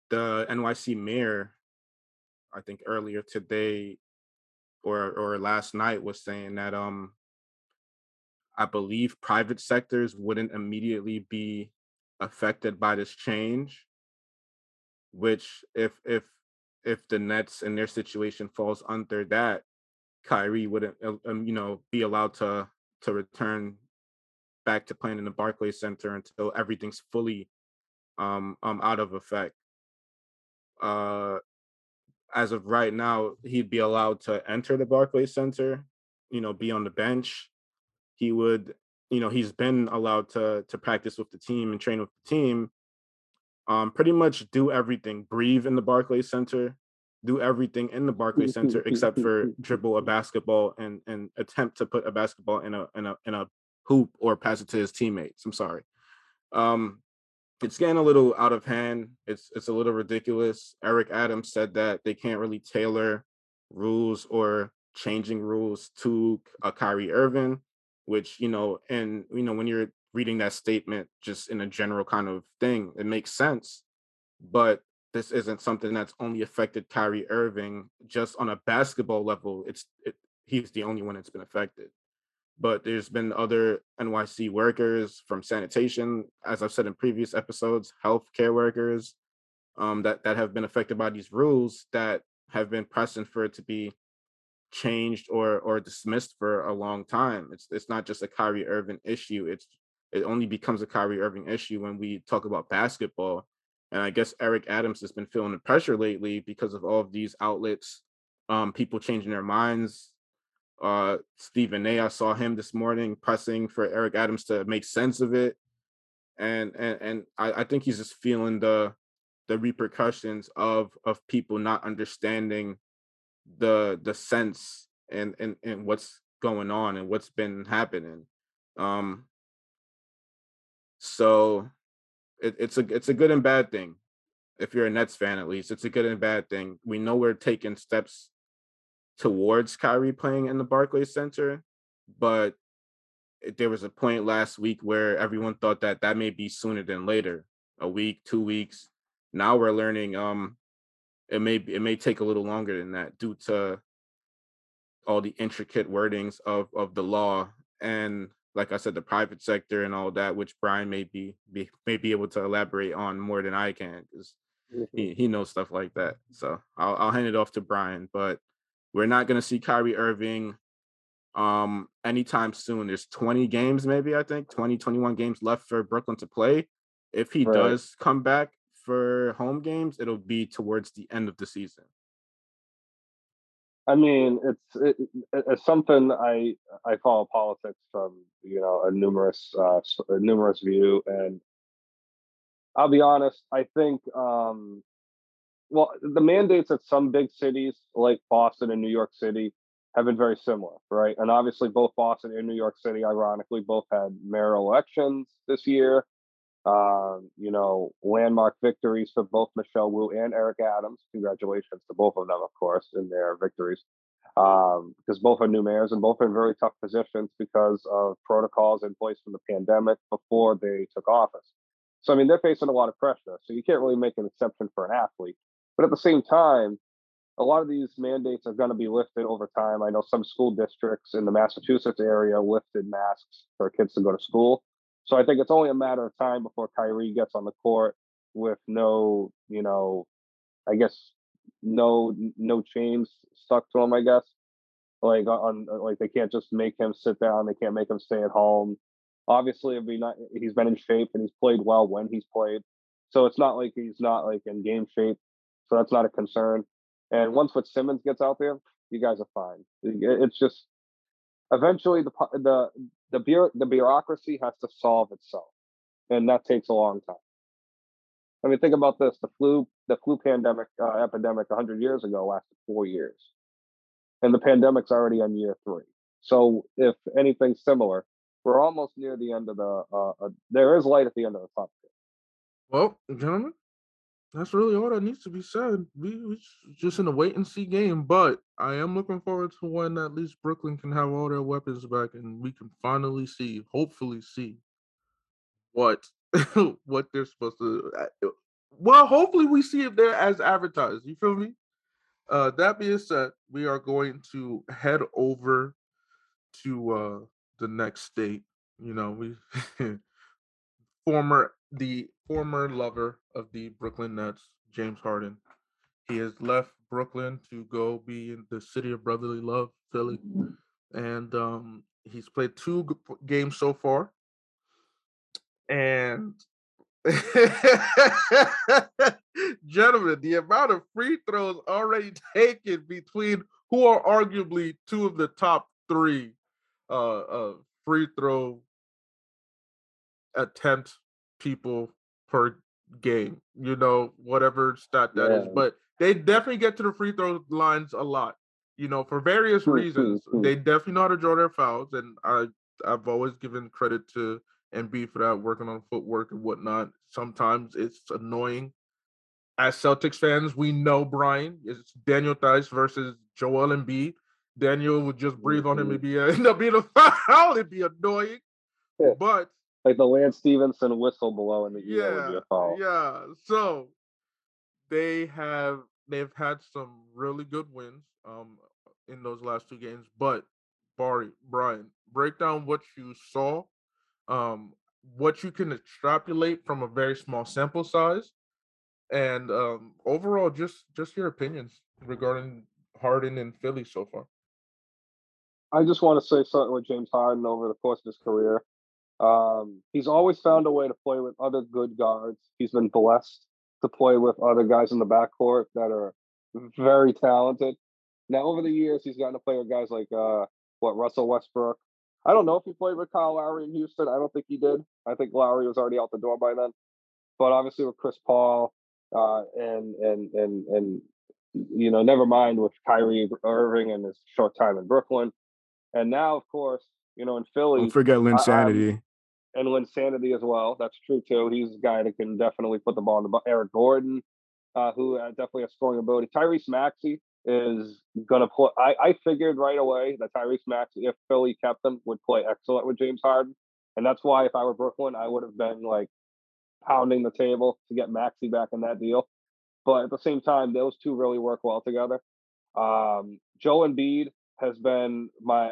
the NYC mayor, I think earlier today or last night, was saying that I believe private sectors wouldn't immediately be affected by this change, which if the Nets and their situation falls under that, Kyrie wouldn't, be allowed to return back to playing in the Barclays Center until everything's fully out of effect. As of right now, he'd be allowed to enter the Barclays Center, be on the bench. He would, he's been allowed to practice with the team and train with the team. Pretty much do everything, breathe in the Barclays Center, do everything in the Barclays Center except for dribble a basketball and attempt to put a basketball in a hoop or pass it to his teammates. I'm sorry. It's getting a little out of hand. It's a little ridiculous. Eric Adams said that they can't really tailor rules or changing rules to Kyrie Irving, which, when you're reading that statement just in a general kind of thing, it makes sense. But this isn't something that's only affected Kyrie Irving just on a basketball level. He's the only one that's been affected. But there's been other NYC workers from sanitation, as I've said in previous episodes, healthcare workers that have been affected by these rules that have been pressing for it to be changed or dismissed for a long time. It's not just a Kyrie Irving issue. It only becomes a Kyrie Irving issue when we talk about basketball. And I guess Eric Adams has been feeling the pressure lately because of all of these outlets, people changing their minds. Stephen A, I saw him this morning pressing for Eric Adams to make sense of it. And I think he's just feeling the repercussions of people not understanding the sense and what's going on and what's been happening. So it's a good and bad thing. If you're a Nets fan, at least, it's a good and bad thing. We know we're taking steps towards Kyrie playing in the Barclays Center, but there was a point last week where everyone thought that may be sooner than later, a week, 2 weeks. Now we're learning it may take a little longer than that due to all the intricate wordings of the law and, like I said, the private sector and all that, which Brian may be able to elaborate on more than I can because he knows stuff like that. So I'll hand it off to Brian, but we're not going to see Kyrie Irving anytime soon. There's 20 games, maybe, I think, 21 games left for Brooklyn to play. If he does come back for home games, it'll be towards the end of the season. I mean, it's something I call politics from, a numerous view. And I'll be honest, I think... Well, the mandates at some big cities like Boston and New York City have been very similar, right? And obviously both Boston and New York City, ironically, both had mayoral elections this year. Landmark victories for both Michelle Wu and Eric Adams. Congratulations to both of them, of course, in their victories. Because both are new mayors and both are in very tough positions because of protocols in place from the pandemic before they took office. So, I mean, they're facing a lot of pressure. So you can't really make an exception for an athlete. But at the same time, a lot of these mandates are going to be lifted over time. I know some school districts in the Massachusetts area lifted masks for kids to go to school. So I think it's only a matter of time before Kyrie gets on the court with no chains stuck to him, I guess. They can't just make him sit down. They can't make him stay at home. Obviously, he's been in shape and he's played well when he's played. So it's not like he's not in game shape. So that's not a concern. And once Simmons gets out there, you guys are fine. It's just eventually the bureaucracy has to solve itself, and that takes a long time. I mean, think about this: the flu pandemic epidemic 100 years ago lasted 4 years, and the pandemic's already on year 3. So if anything similar, we're almost near the end of the. There is light at the end of the tunnel. Well, gentlemen, that's really all that needs to be said. We're just in a wait-and-see game, but I am looking forward to when at least Brooklyn can have all their weapons back and we can finally see, hopefully see, what they're supposed to do. Well, hopefully we see if they're as advertised. You feel me? That being said, we are going to head over to the next state. The former lover of the Brooklyn Nets, James Harden. He has left Brooklyn to go be in the city of brotherly love, Philly. And he's played 2 games so far. And gentlemen, the amount of free throws already taken between who are arguably 2 of the top 3 free throw attempt people per game, you know, whatever stat that is. But they definitely get to the free throw lines a lot, you know, for various reasons. They definitely know how to draw their fouls, and I've always given credit to Embiid for that, working on footwork and whatnot. Sometimes it's annoying. As Celtics fans, we know, Brian, it's Daniel Theis versus Joel Embiid. Daniel would just breathe on him and end up being a foul. It'd be annoying. Yeah. But like the Lance Stevenson whistle below in the ear would be a foul. Yeah. So they've had some really good wins in those last 2 games. But Brian, break down what you saw, what you can extrapolate from a very small sample size, and overall just your opinions regarding Harden and Philly so far. I just want to say something with James Harden over the course of his career. He's always found a way to play with other good guards. He's been blessed to play with other guys in the backcourt that are very talented. Now, over the years, he's gotten to play with guys like, Russell Westbrook. I don't know if he played with Kyle Lowry in Houston. I don't think he did. I think Lowry was already out the door by then. But obviously with Chris Paul and you know, never mind with Kyrie Irving and his short time in Brooklyn. And now, of course, you know, in Philly. Don't forget Linsanity. And Linsanity as well. That's true, too. He's a guy that can definitely put the ball in the Eric Gordon, who definitely has scoring ability. Tyrese Maxey is going to play. I figured right away that Tyrese Maxey, if Philly kept him, would play excellent with James Harden. And that's why if I were Brooklyn, I would have been, like, pounding the table to get Maxey back in that deal. But at the same time, those two really work well together. Joel Embiid has been my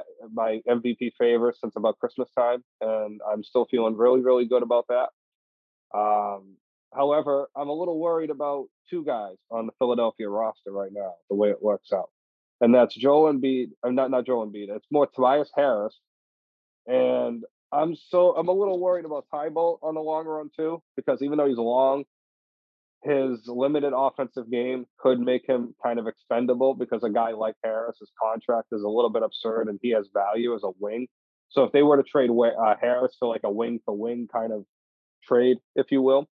MVP favorite since about Christmas time, and I'm still feeling really, really good about that. However, I'm a little worried about 2 guys on the Philadelphia roster right now, the way it works out. And that's Joel Embiid. Not Joel Embiid. It's more Tobias Harris. And I'm a little worried about Tybalt on the long run, too, because even though he's long, his limited offensive game could make him kind of expendable because a guy like Harris, his contract is a little bit absurd and he has value as a wing. So if they were to trade Harris to like a wing-to-wing kind of trade, if you will,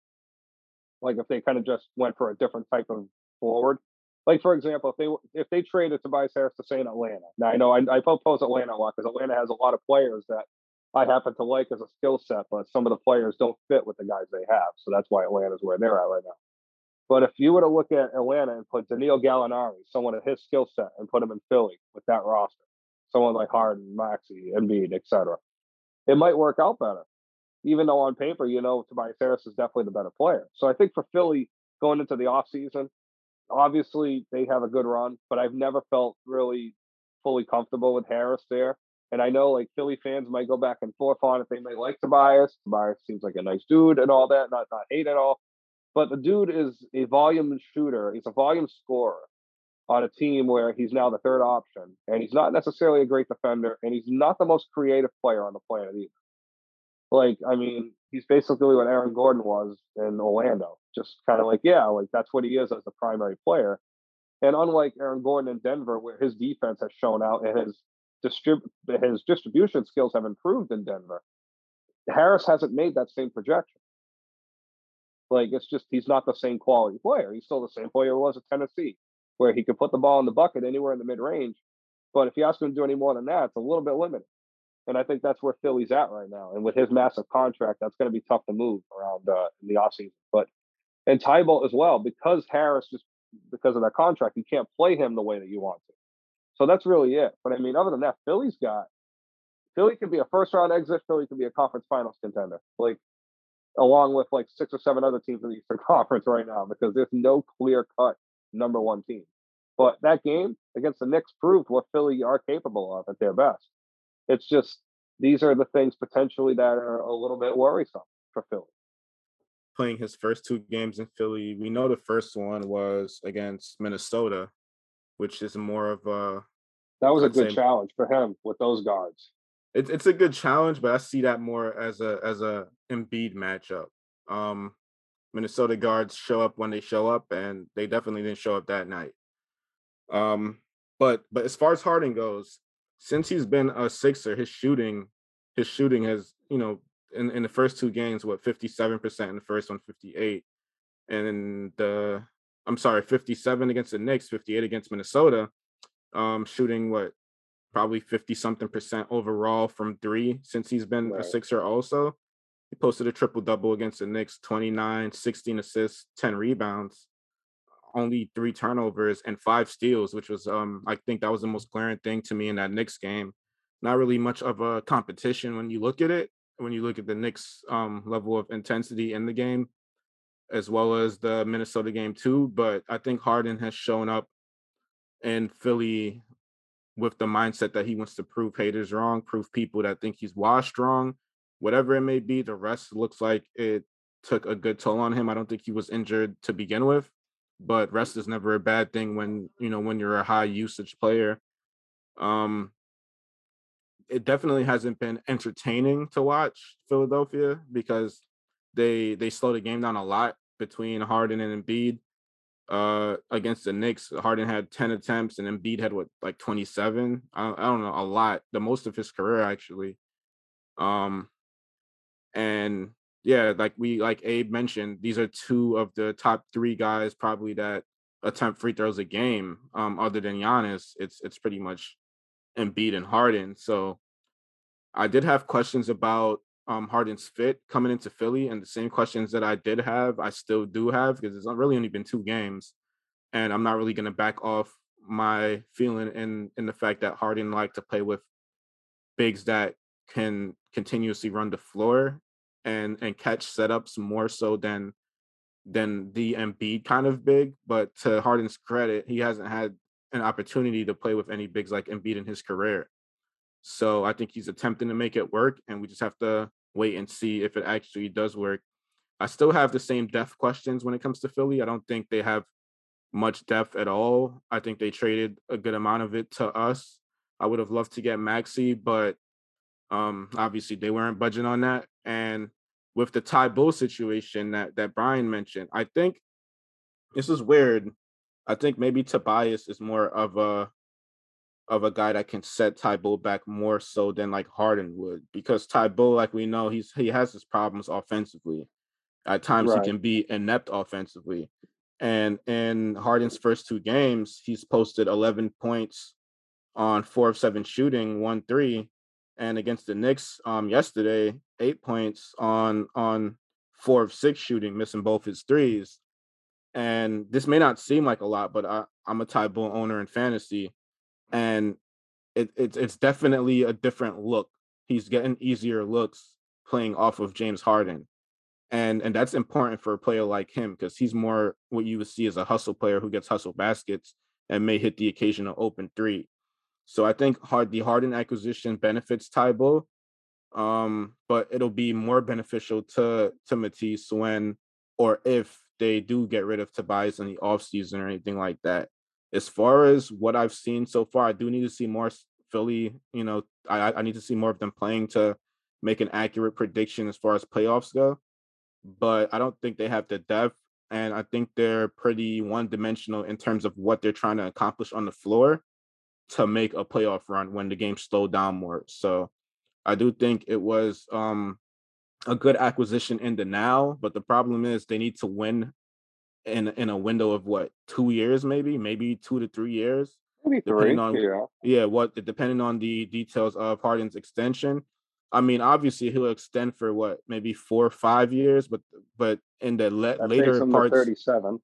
like if they kind of just went for a different type of forward, like for example, if they traded Tobias Harris to say in Atlanta. Now I know I propose Atlanta a lot because Atlanta has a lot of players that I happen to like as a skill set, but some of the players don't fit with the guys they have. So that's why Atlanta's where they're at right now. But if you were to look at Atlanta and put Danilo Gallinari, someone of his skill set, and put him in Philly with that roster, someone like Harden, Maxey, Embiid, etc., it might work out better. Even though on paper, you know, Tobias Harris is definitely the better player. So I think for Philly going into the offseason, obviously they have a good run, but I've never felt really fully comfortable with Harris there. And I know like Philly fans might go back and forth on it. They may like Tobias. Tobias seems like a nice dude and all that, not hate at all. But the dude is a volume shooter. He's a volume scorer on a team where he's now the third option. And he's not necessarily a great defender. And he's not the most creative player on the planet either. Like, I mean, he's basically what Aaron Gordon was in Orlando. Just kind of like, that's what he is as the primary player. And unlike Aaron Gordon in Denver, where his defense has shown out and his distribution skills have improved in Denver, Harris hasn't made that same projection. Like, it's just, he's not the same quality player. He's still the same player he was at Tennessee, where he could put the ball in the bucket anywhere in the mid-range. But if you ask him to do any more than that, it's a little bit limited. And I think that's where Philly's at right now. And with his massive contract, that's going to be tough to move around in the offseason. And Tybalt as well, because Harris, just because of that contract, you can't play him the way that you want to. So that's really it. But I mean, other than that, Philly could be a first-round exit. Philly could be a conference finals contender. Like, along with like 6 or 7 other teams in the Eastern Conference right now, because there's no clear-cut number one team. But that game against the Knicks proved what Philly are capable of at their best. It's just, these are the things potentially that are a little bit worrisome for Philly. playing his first two games in Philly. We know the first one was against Minnesota, which is more of a... That was a good challenge for him with those guards. It's a good challenge, but I see that more as a Embiid matchup. Minnesota guards show up when they show up, and they definitely didn't show up that night. But as far as Harden goes, since he's been a Sixer, his shooting has, you know, in the first two games, 57% in the first one, 58%, and in 57% against the Knicks, 58% against Minnesota, shooting probably 50-something% overall from three since he's been a Sixer also. He posted a triple-double against the Knicks, 29, 16 assists, 10 rebounds, only 3 turnovers and 5 steals, which was, I think that was the most glaring thing to me in that Knicks game. Not really much of a competition when you look at it, when you look at the Knicks level of intensity in the game, as well as the Minnesota game too. But I think Harden has shown up in Philly with the mindset that he wants to prove haters wrong, prove people that think he's washed wrong, whatever it may be. The rest looks like it took a good toll on him. I don't think he was injured to begin with, but rest is never a bad thing when you're a high usage player. It definitely hasn't been entertaining to watch Philadelphia because they slow the game down a lot between Harden and Embiid. Against the Knicks, Harden had 10 attempts and Embiid had 27. I don't know, a lot, the most of his career actually. And yeah, like Abe mentioned, these are two of the top 3 guys probably that attempt free throws a game. Other than Giannis, it's pretty much Embiid and Harden. So I did have questions about Harden's fit coming into Philly, and the same questions that I did have, I still do have, because it's really only been 2 games, and I'm not really going to back off my feeling in the fact that Harden liked to play with bigs that can continuously run the floor and catch setups more so than the Embiid kind of big. But to Harden's credit, he hasn't had an opportunity to play with any bigs like Embiid in his career. So I think he's attempting to make it work, and we just have to wait and see if it actually does work. I still have the same depth questions when it comes to Philly. I don't think they have much depth at all. I think they traded a good amount of it to us. I would have loved to get Maxey, but obviously they weren't budging on that. And with the Ty Bull situation that Brian mentioned, I think this is weird. I think maybe Tobias is more of a guy that can set Ty Bull back more so than like Harden would, because Ty Bull, like we know, he has his problems offensively. At times He can be inept offensively. And in Harden's first 2 games, he's posted 11 points on 4 of 7 shooting, 1-3. And against the Knicks yesterday, 8 points on 4 of 6 shooting, missing both his threes. And this may not seem like a lot, but I'm a Ty Bull owner in fantasy. And it's definitely a different look. He's getting easier looks playing off of James Harden. And that's important for a player like him, because he's more what you would see as a hustle player who gets hustle baskets and may hit the occasional open three. So I think the Harden acquisition benefits Ty Bull, but it'll be more beneficial to Matisse when or if they do get rid of Tobias in the offseason or anything like that. As far as what I've seen so far, I do need to see more Philly. You know, I need to see more of them playing to make an accurate prediction as far as playoffs go. But I don't think they have the depth, and I think they're pretty one-dimensional in terms of what they're trying to accomplish on the floor to make a playoff run when the game slowed down more. So I do think it was a good acquisition in the now, but the problem is they need to win in a window of 2 years, maybe 2 to 3 years, maybe 3 on, depending on the details of Harden's extension. I mean, obviously he'll extend for maybe 4 or 5 years, but in the later parts, 37.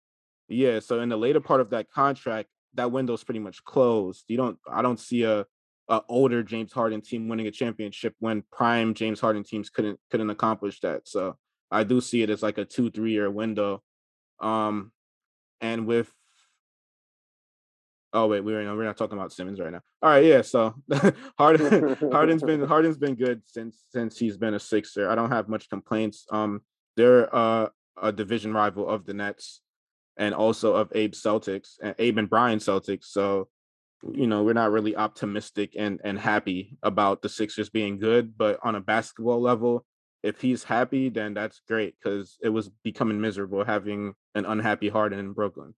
Yeah, so in the later part of that contract, that window's pretty much closed. I don't see a older James Harden team winning a championship when prime James Harden teams couldn't accomplish that. So I do see it as like a 2-3 year window. And with we're not talking about Simmons right now. All right, yeah. So Harden's been good since he's been a Sixer. I don't have much complaints. They're a division rival of the Nets and also of Abe's Celtics, and Abe and Brian's Celtics. So, you know, we're not really optimistic and happy about the Sixers being good. But on a basketball level, if he's happy, then that's great, because it was becoming miserable having an unhappy Harden in Brooklyn.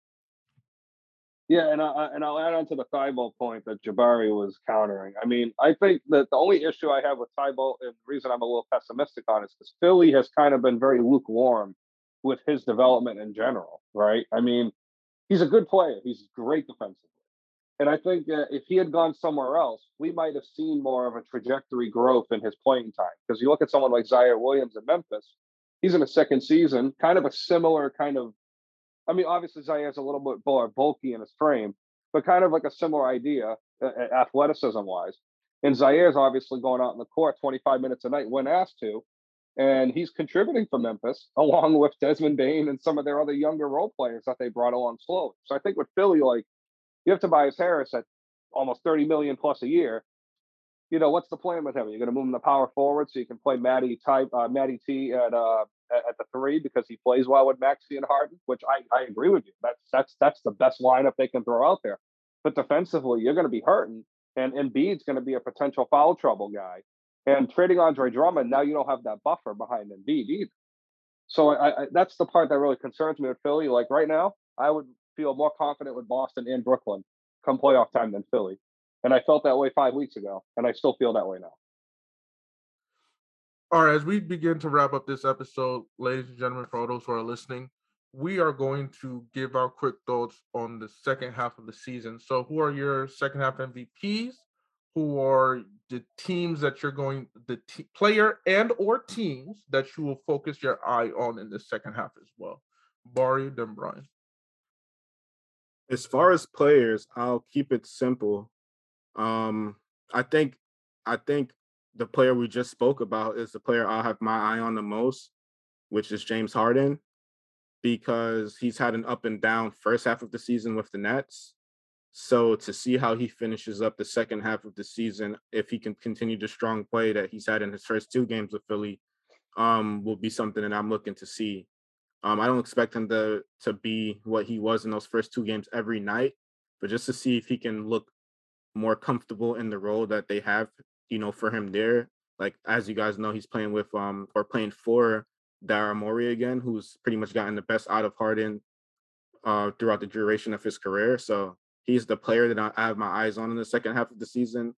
Yeah, and I'll add on to the Thibault point that Jabari was countering. I mean, I think that the only issue I have with Thibault, and the reason I'm a little pessimistic on it, is because Philly has kind of been very lukewarm with his development in general, right? I mean, he's a good player. He's great defensively. And I think if he had gone somewhere else, we might have seen more of a trajectory growth in his playing time. Because you look at someone like Zaire Williams in Memphis, he's in his second season, kind of a similar kind of, I mean, obviously Zaire's a little bit more bulky in his frame, but kind of like a similar idea athleticism-wise. And Zaire's obviously going out in the court 25 minutes a night when asked to, and he's contributing for Memphis, along with Desmond Bain and some of their other younger role players that they brought along slowly. So I think with Philly, like, you have Tobias Harris at almost $30 million plus a year. You know, what's the plan with him? You're going to move him to power forward so you can play Matty T at the three, because he plays well with Maxey and Harden, which I agree with you. That's the best lineup they can throw out there. But defensively, you're going to be hurting, and Embiid's going to be a potential foul trouble guy. And trading Andre Drummond, now you don't have that buffer behind Embiid either. So I that's the part that really concerns me with Philly. Like right now, I would feel more confident with Boston and Brooklyn come playoff time than Philly. And I felt that way 5 weeks ago, and I still feel that way now. All right, as we begin to wrap up this episode, ladies and gentlemen, for all those who are listening, we are going to give our quick thoughts on the second half of the season. So who are your second half MVPs? Who are the teams that you're going, the player and or teams that you will focus your eye on in the second half as well? Barry, then Brian. As far as players, I'll keep it simple. I think the player we just spoke about is the player I'll have my eye on the most, which is James Harden, because he's had an up and down first half of the season with the Nets. So to see how he finishes up the second half of the season, if he can continue the strong play that he's had in his first two games with Philly, will be something that I'm looking to see. I don't expect him to be what he was in those first two games every night, but just to see if he can look more comfortable in the role that they have, you know, for him there. Like, as you guys know, he's playing with playing for Daryl Morey again, who's pretty much gotten the best out of Harden throughout the duration of his career. So he's the player that I have my eyes on in the second half of the season.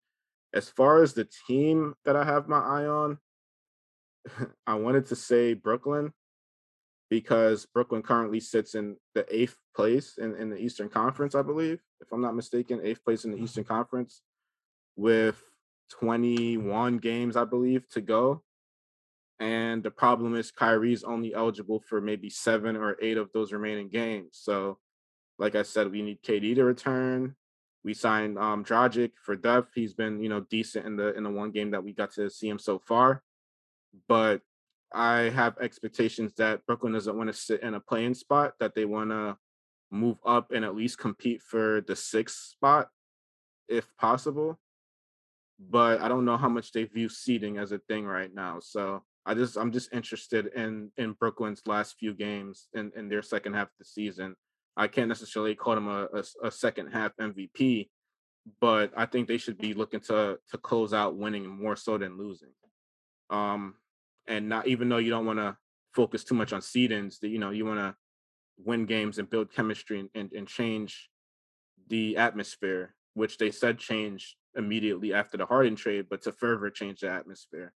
As far as the team that I have my eye on, I wanted to say Brooklyn, because Brooklyn currently sits in the 8th place in the Eastern Conference, I believe, if I'm not mistaken, 8th place in the Eastern Conference with 21 games, I believe, to go. And the problem is Kyrie's only eligible for maybe 7 or 8 of those remaining games. So, like I said, we need KD to return. We signed Dragic for depth. He's been, you know, decent in the one game that we got to see him so far. But I have expectations that Brooklyn doesn't want to sit in a play-in spot, that they want to move up and at least compete for the 6th spot if possible. But I don't know how much they view seeding as a thing right now. So I'm just interested in Brooklyn's last few games in their second half of the season. I can't necessarily call them a second half MVP, but I think they should be looking to close out winning more so than losing. And not, even though you don't want to focus too much on seedings, you know, you want to win games and build chemistry and change the atmosphere, which they said changed immediately after the Harden trade, but to further change the atmosphere.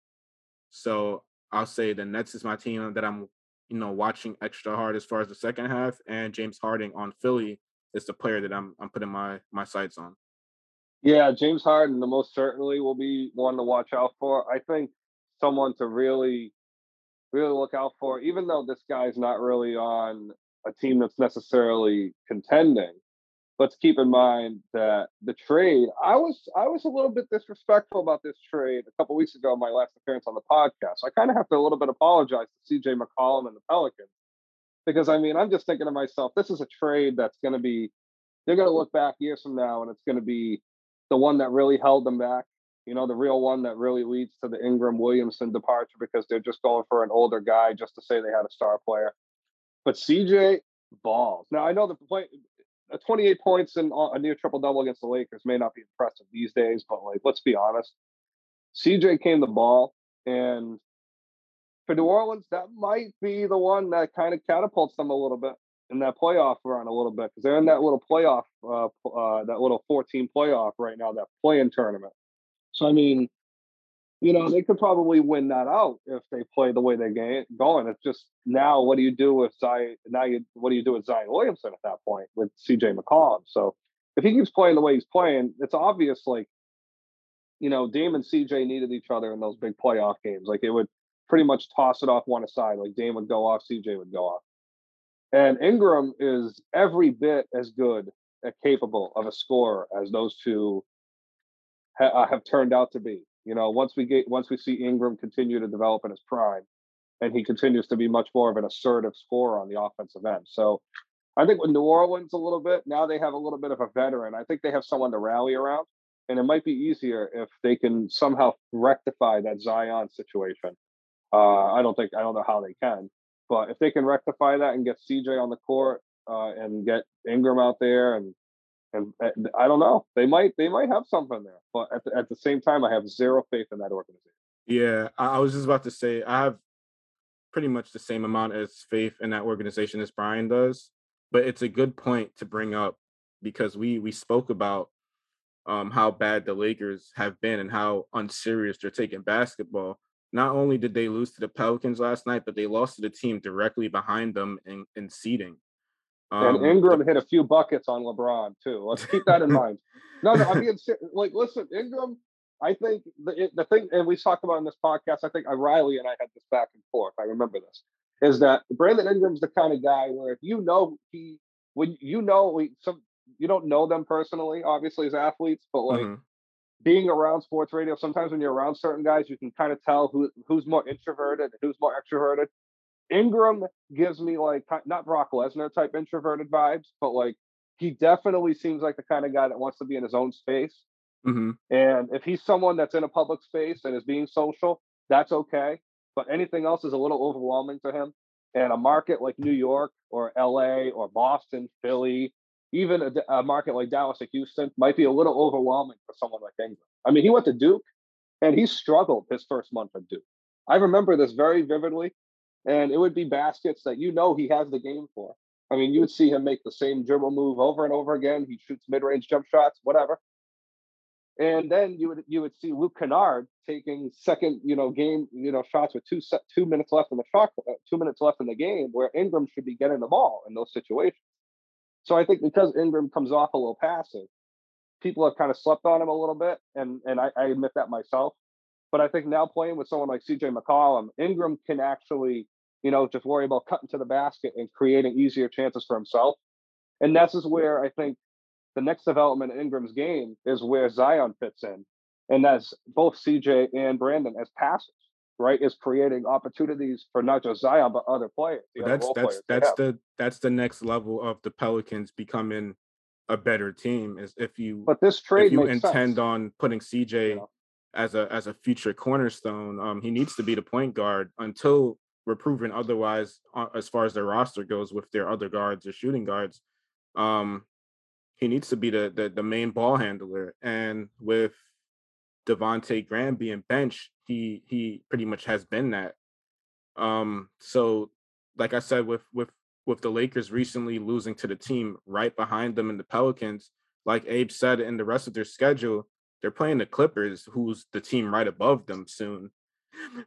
So I'll say the Nets is my team that I'm, you know, watching extra hard as far as the second half, and James Harden on Philly is the player that I'm putting my sights on. Yeah, James Harden, the most certainly will be one to watch out for. I think someone to really, really look out for, even though this guy's not really on a team that's necessarily contending. Let's keep in mind that the trade, I was a little bit disrespectful about this trade a couple weeks ago in my last appearance on the podcast. So I kind of have to a little bit apologize to CJ McCollum and the Pelicans, because, I mean, I'm just thinking to myself, this is a trade that's going to be, they're going to look back years from now, and it's going to be the one that really held them back. You know, the real one that really leads to the Ingram-Williamson departure, because they're just going for an older guy just to say they had a star player. But CJ balls. Now, I know the play, 28 points and a near triple-double against the Lakers may not be impressive these days, but, like, let's be honest. CJ came the ball, and for New Orleans, that might be the one that kind of catapults them a little bit in that playoff run a little bit, because they're in that little playoff, that little 4-team playoff right now, that play-in tournament. So, I mean, you know, they could probably win that out if they play the way they're going. It's just now, what do you do with Zion Williamson at that point with CJ McCollum? So if he keeps playing the way he's playing, it's obvious, like, you know, Dame and CJ needed each other in those big playoff games. Like, it would pretty much toss it off one aside. Like, Dame would go off, CJ would go off. And Ingram is every bit as good and capable of a scorer as those two have turned out to be. You know, once we see Ingram continue to develop in his prime, and he continues to be much more of an assertive scorer on the offensive end. So I think with New Orleans a little bit, now they have a little bit of a veteran. I think they have someone to rally around, and it might be easier if they can somehow rectify that Zion situation. I don't know how they can, but if they can rectify that and get CJ on the court and get Ingram out there and I don't know. They might have something there, but at the same time, I have zero faith in that organization. Yeah, I was just about to say I have pretty much the same amount of faith in that organization as Brian does, but it's a good point to bring up because we spoke about how bad the Lakers have been and how unserious they're taking basketball. Not only did they lose to the Pelicans last night, but they lost to the team directly behind them in seeding. And Ingram hit a few buckets on LeBron, too. Let's keep that in mind. No, I mean, like, listen, Ingram, I think the thing, and we talked about in this podcast, I think Riley and I had this back and forth. I remember this, is that Brandon Ingram's the kind of guy where if you know you don't know them personally, obviously, as athletes, but, like, mm-hmm. being around sports radio, sometimes when you're around certain guys, you can kind of tell who's more introverted and who's more extroverted. Ingram gives me, like, not Brock Lesnar type introverted vibes, but, like, he definitely seems like the kind of guy that wants to be in his own space. Mm-hmm. And if he's someone that's in a public space and is being social, that's okay. But anything else is a little overwhelming to him. And a market like New York or LA or Boston, Philly, even a market like Dallas or Houston might be a little overwhelming for someone like Ingram. I mean, he went to Duke and he struggled his first month at Duke. I remember this very vividly. And it would be baskets that you know he has the game for. I mean, you would see him make the same dribble move over and over again. He shoots mid-range jump shots, whatever. And then you would see Luke Kennard taking second, you know, game, you know, shots with 2 minutes left in the shot, 2 minutes left in the game, where Ingram should be getting the ball in those situations. So I think because Ingram comes off a little passive, people have kind of slept on him a little bit, and I admit that myself. But I think now playing with someone like CJ McCollum, Ingram can actually, you know, just worry about cutting to the basket and creating easier chances for himself. And this is where I think the next development in Ingram's game is where Zion fits in. And that's both CJ and Brandon as passers, right? Is creating opportunities for not just Zion, but other players. That's the next level of the Pelicans becoming a better team is if you intend on putting CJ, you know, as a future cornerstone, he needs to be the point guard until we're proven otherwise, as far as their roster goes with their other guards or shooting guards. He needs to be the main ball handler. And with Devontae Graham being benched, he pretty much has been that. So, like I said, with the Lakers recently losing to the team right behind them in the Pelicans, like Abe said, in the rest of their schedule, they're playing the Clippers, who's the team right above them soon.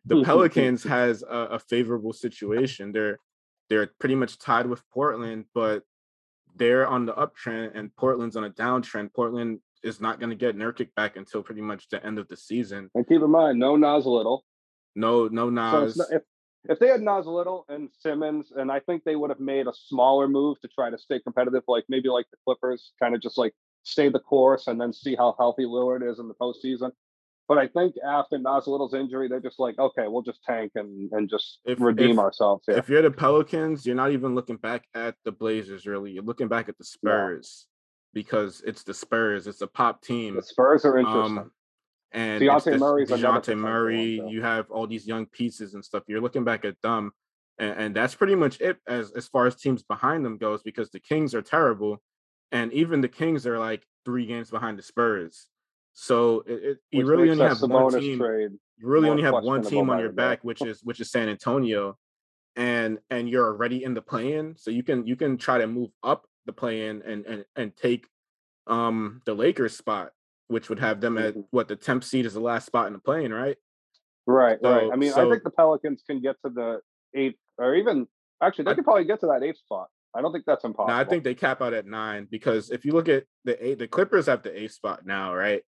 The Pelicans has a favorable situation. They're pretty much tied with Portland, but they're on the uptrend and Portland's on a downtrend. Portland is not going to get Nurkic back until pretty much the end of the season. And keep in mind, no Nas Little. No Nas. So if they had Nas Little and Simmons, and I think they would have made a smaller move to try to stay competitive, like maybe like the Clippers, kind of just like stay the course and then see how healthy Lillard is in the postseason. But I think after Nas Little's injury, they're just like, okay, we'll just tank and just redeem ourselves here. If you're the Pelicans, you're not even looking back at the Blazers, really. You're looking back at the Spurs because it's the Spurs. It's a pop team. The Spurs are interesting. And Dejounte Murray. You have all these young pieces and stuff. You're looking back at them. And that's pretty much it as far as teams behind them goes, because the Kings are terrible. And even the Kings are like 3 games behind the Spurs. So you really only have one team. You really only have one team on your back, which is San Antonio. And you're already in the play-in. So you can try to move up the play-in and take the Lakers spot, which would have them at the 10th seed is the last spot in the play-in, right? Right, so, right. I mean, I think the Pelicans can get to the 8th, or even actually they could probably get to that 8th spot. I don't think that's impossible. No, I think they cap out at 9, because if you look at the Clippers have the 8th spot now, right?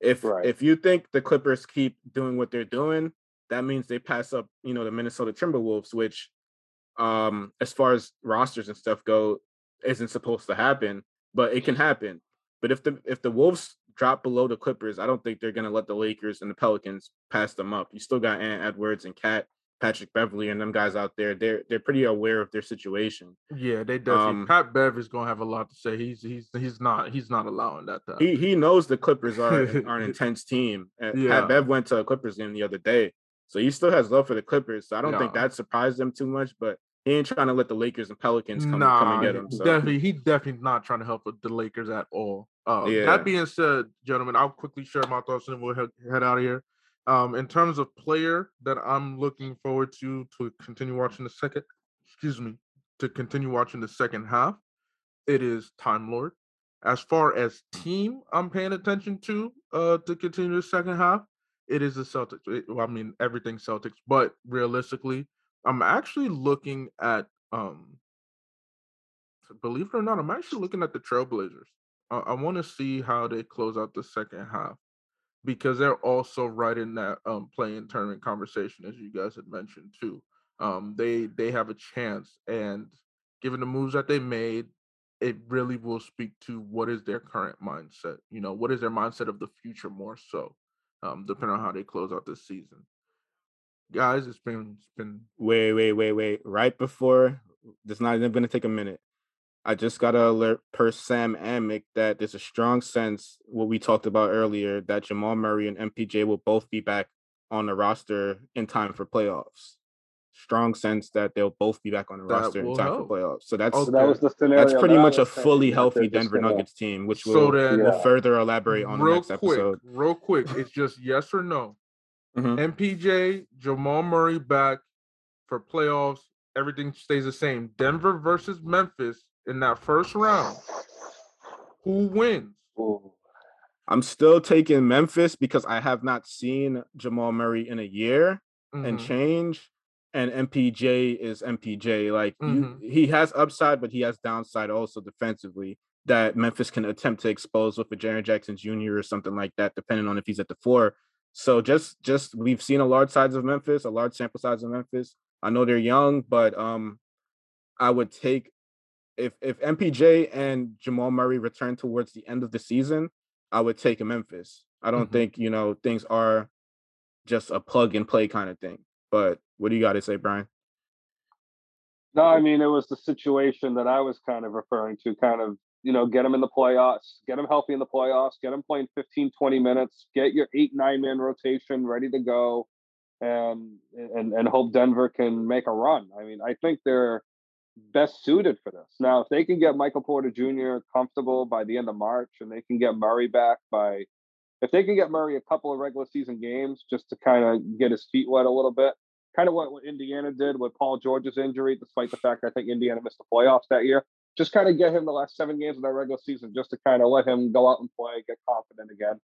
If you think the Clippers keep doing what they're doing, that means they pass up, the Minnesota Timberwolves, which as far as rosters and stuff go, isn't supposed to happen, but it can happen. But if the Wolves drop below the Clippers, I don't think they're going to let the Lakers and the Pelicans pass them up. You still got Ant Edwards and Cat, Patrick Beverly, and them guys out there. They're pretty aware of their situation. Yeah, they definitely. Pat Bev is going to have a lot to say. He's not allowing that. He knows the Clippers are an intense team. Yeah. Pat Bev went to a Clippers game the other day, so he still has love for the Clippers. So I don't think that surprised them too much, but. He ain't trying to let the Lakers and Pelicans come and get him. So. He's definitely not trying to help with the Lakers at all. That being said, gentlemen, I'll quickly share my thoughts and we'll head out of here. In terms of player that I'm looking forward to continue watching the second half, it is Time Lord. As far as team I'm paying attention to continue the second half, it is the Celtics. Everything Celtics, but realistically, I'm actually looking at, believe it or not, I'm actually looking at the Trailblazers. I want to see how they close out the second half, because they're also right in that play-in tournament conversation, as you guys had mentioned too. They have a chance, and given the moves that they made, it really will speak to what is their current mindset. What is their mindset of the future more so, depending on how they close out this season. Guys, it's been wait. Right before this, not even gonna take a minute. I just got an alert per Sam Amick that there's a strong sense, what we talked about earlier, that Jamal Murray and MPJ will both be back on the roster in time for playoffs. Strong sense that they'll both be back on the roster in time for playoffs. So that's pretty much a fully healthy Denver Nuggets team, which we'll further elaborate on the next episode. Real quick, it's just yes or no. Mm-hmm. MPJ, Jamal Murray back for playoffs. Everything stays the same. Denver versus Memphis in that first round. Who wins? Ooh. I'm still taking Memphis, because I have not seen Jamal Murray in a year and change. And MPJ is MPJ. Like he has upside, but he has downside also defensively that Memphis can attempt to expose with a Jaren Jackson Jr. or something like that, depending on if he's at the floor. So just we've seen a large sample size of Memphis. I know they're young, but I would take if MPJ and Jamal Murray return towards the end of the season, I would take Memphis. I don't think, things are just a plug and play kind of thing. But what do you got to say, Brian? No, I mean, it was the situation that I was kind of referring to, get them in the playoffs, get them healthy in the playoffs, get them playing 15, 20 minutes, get your 8-9-man rotation ready to go, and hope Denver can make a run. I mean, I think they're best suited for this. Now, if they can get Michael Porter Jr. comfortable by the end of March, and they can get Murray back if they can get Murray a couple of regular season games just to kind of get his feet wet a little bit, kind of what Indiana did with Paul George's injury, despite the fact I think Indiana missed the playoffs that year. Just kind of get him the last 7 games of that regular season, just to kind of let him go out and play, get confident again.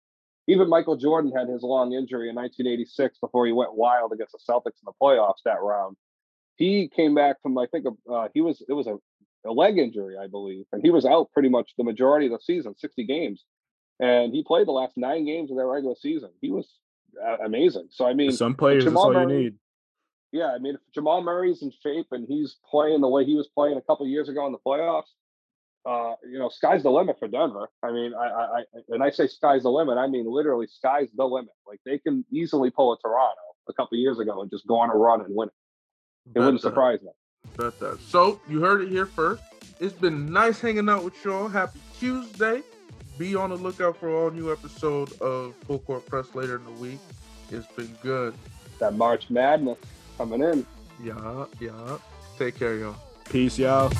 Even Michael Jordan had his long injury in 1986 before he went wild against the Celtics in the playoffs that round. He came back from, I think, it was a leg injury, I believe, and he was out pretty much the majority of the season, 60 games, and he played the last 9 games of that regular season. He was amazing. So I mean, some players that's all you need. Yeah, I mean, if Jamal Murray's in shape and he's playing the way he was playing a couple of years ago in the playoffs, sky's the limit for Denver. I mean, I when I say sky's the limit, I mean literally sky's the limit. Like, they can easily pull a Toronto a couple of years ago and just go on a run and win it. It wouldn't surprise me. Bet that. So, you heard it here first. It's been nice hanging out with y'all. Happy Tuesday. Be on the lookout for all new episode of Full Court Press later in the week. It's been good. That March Madness coming in. Take care, y'all. Peace, y'all.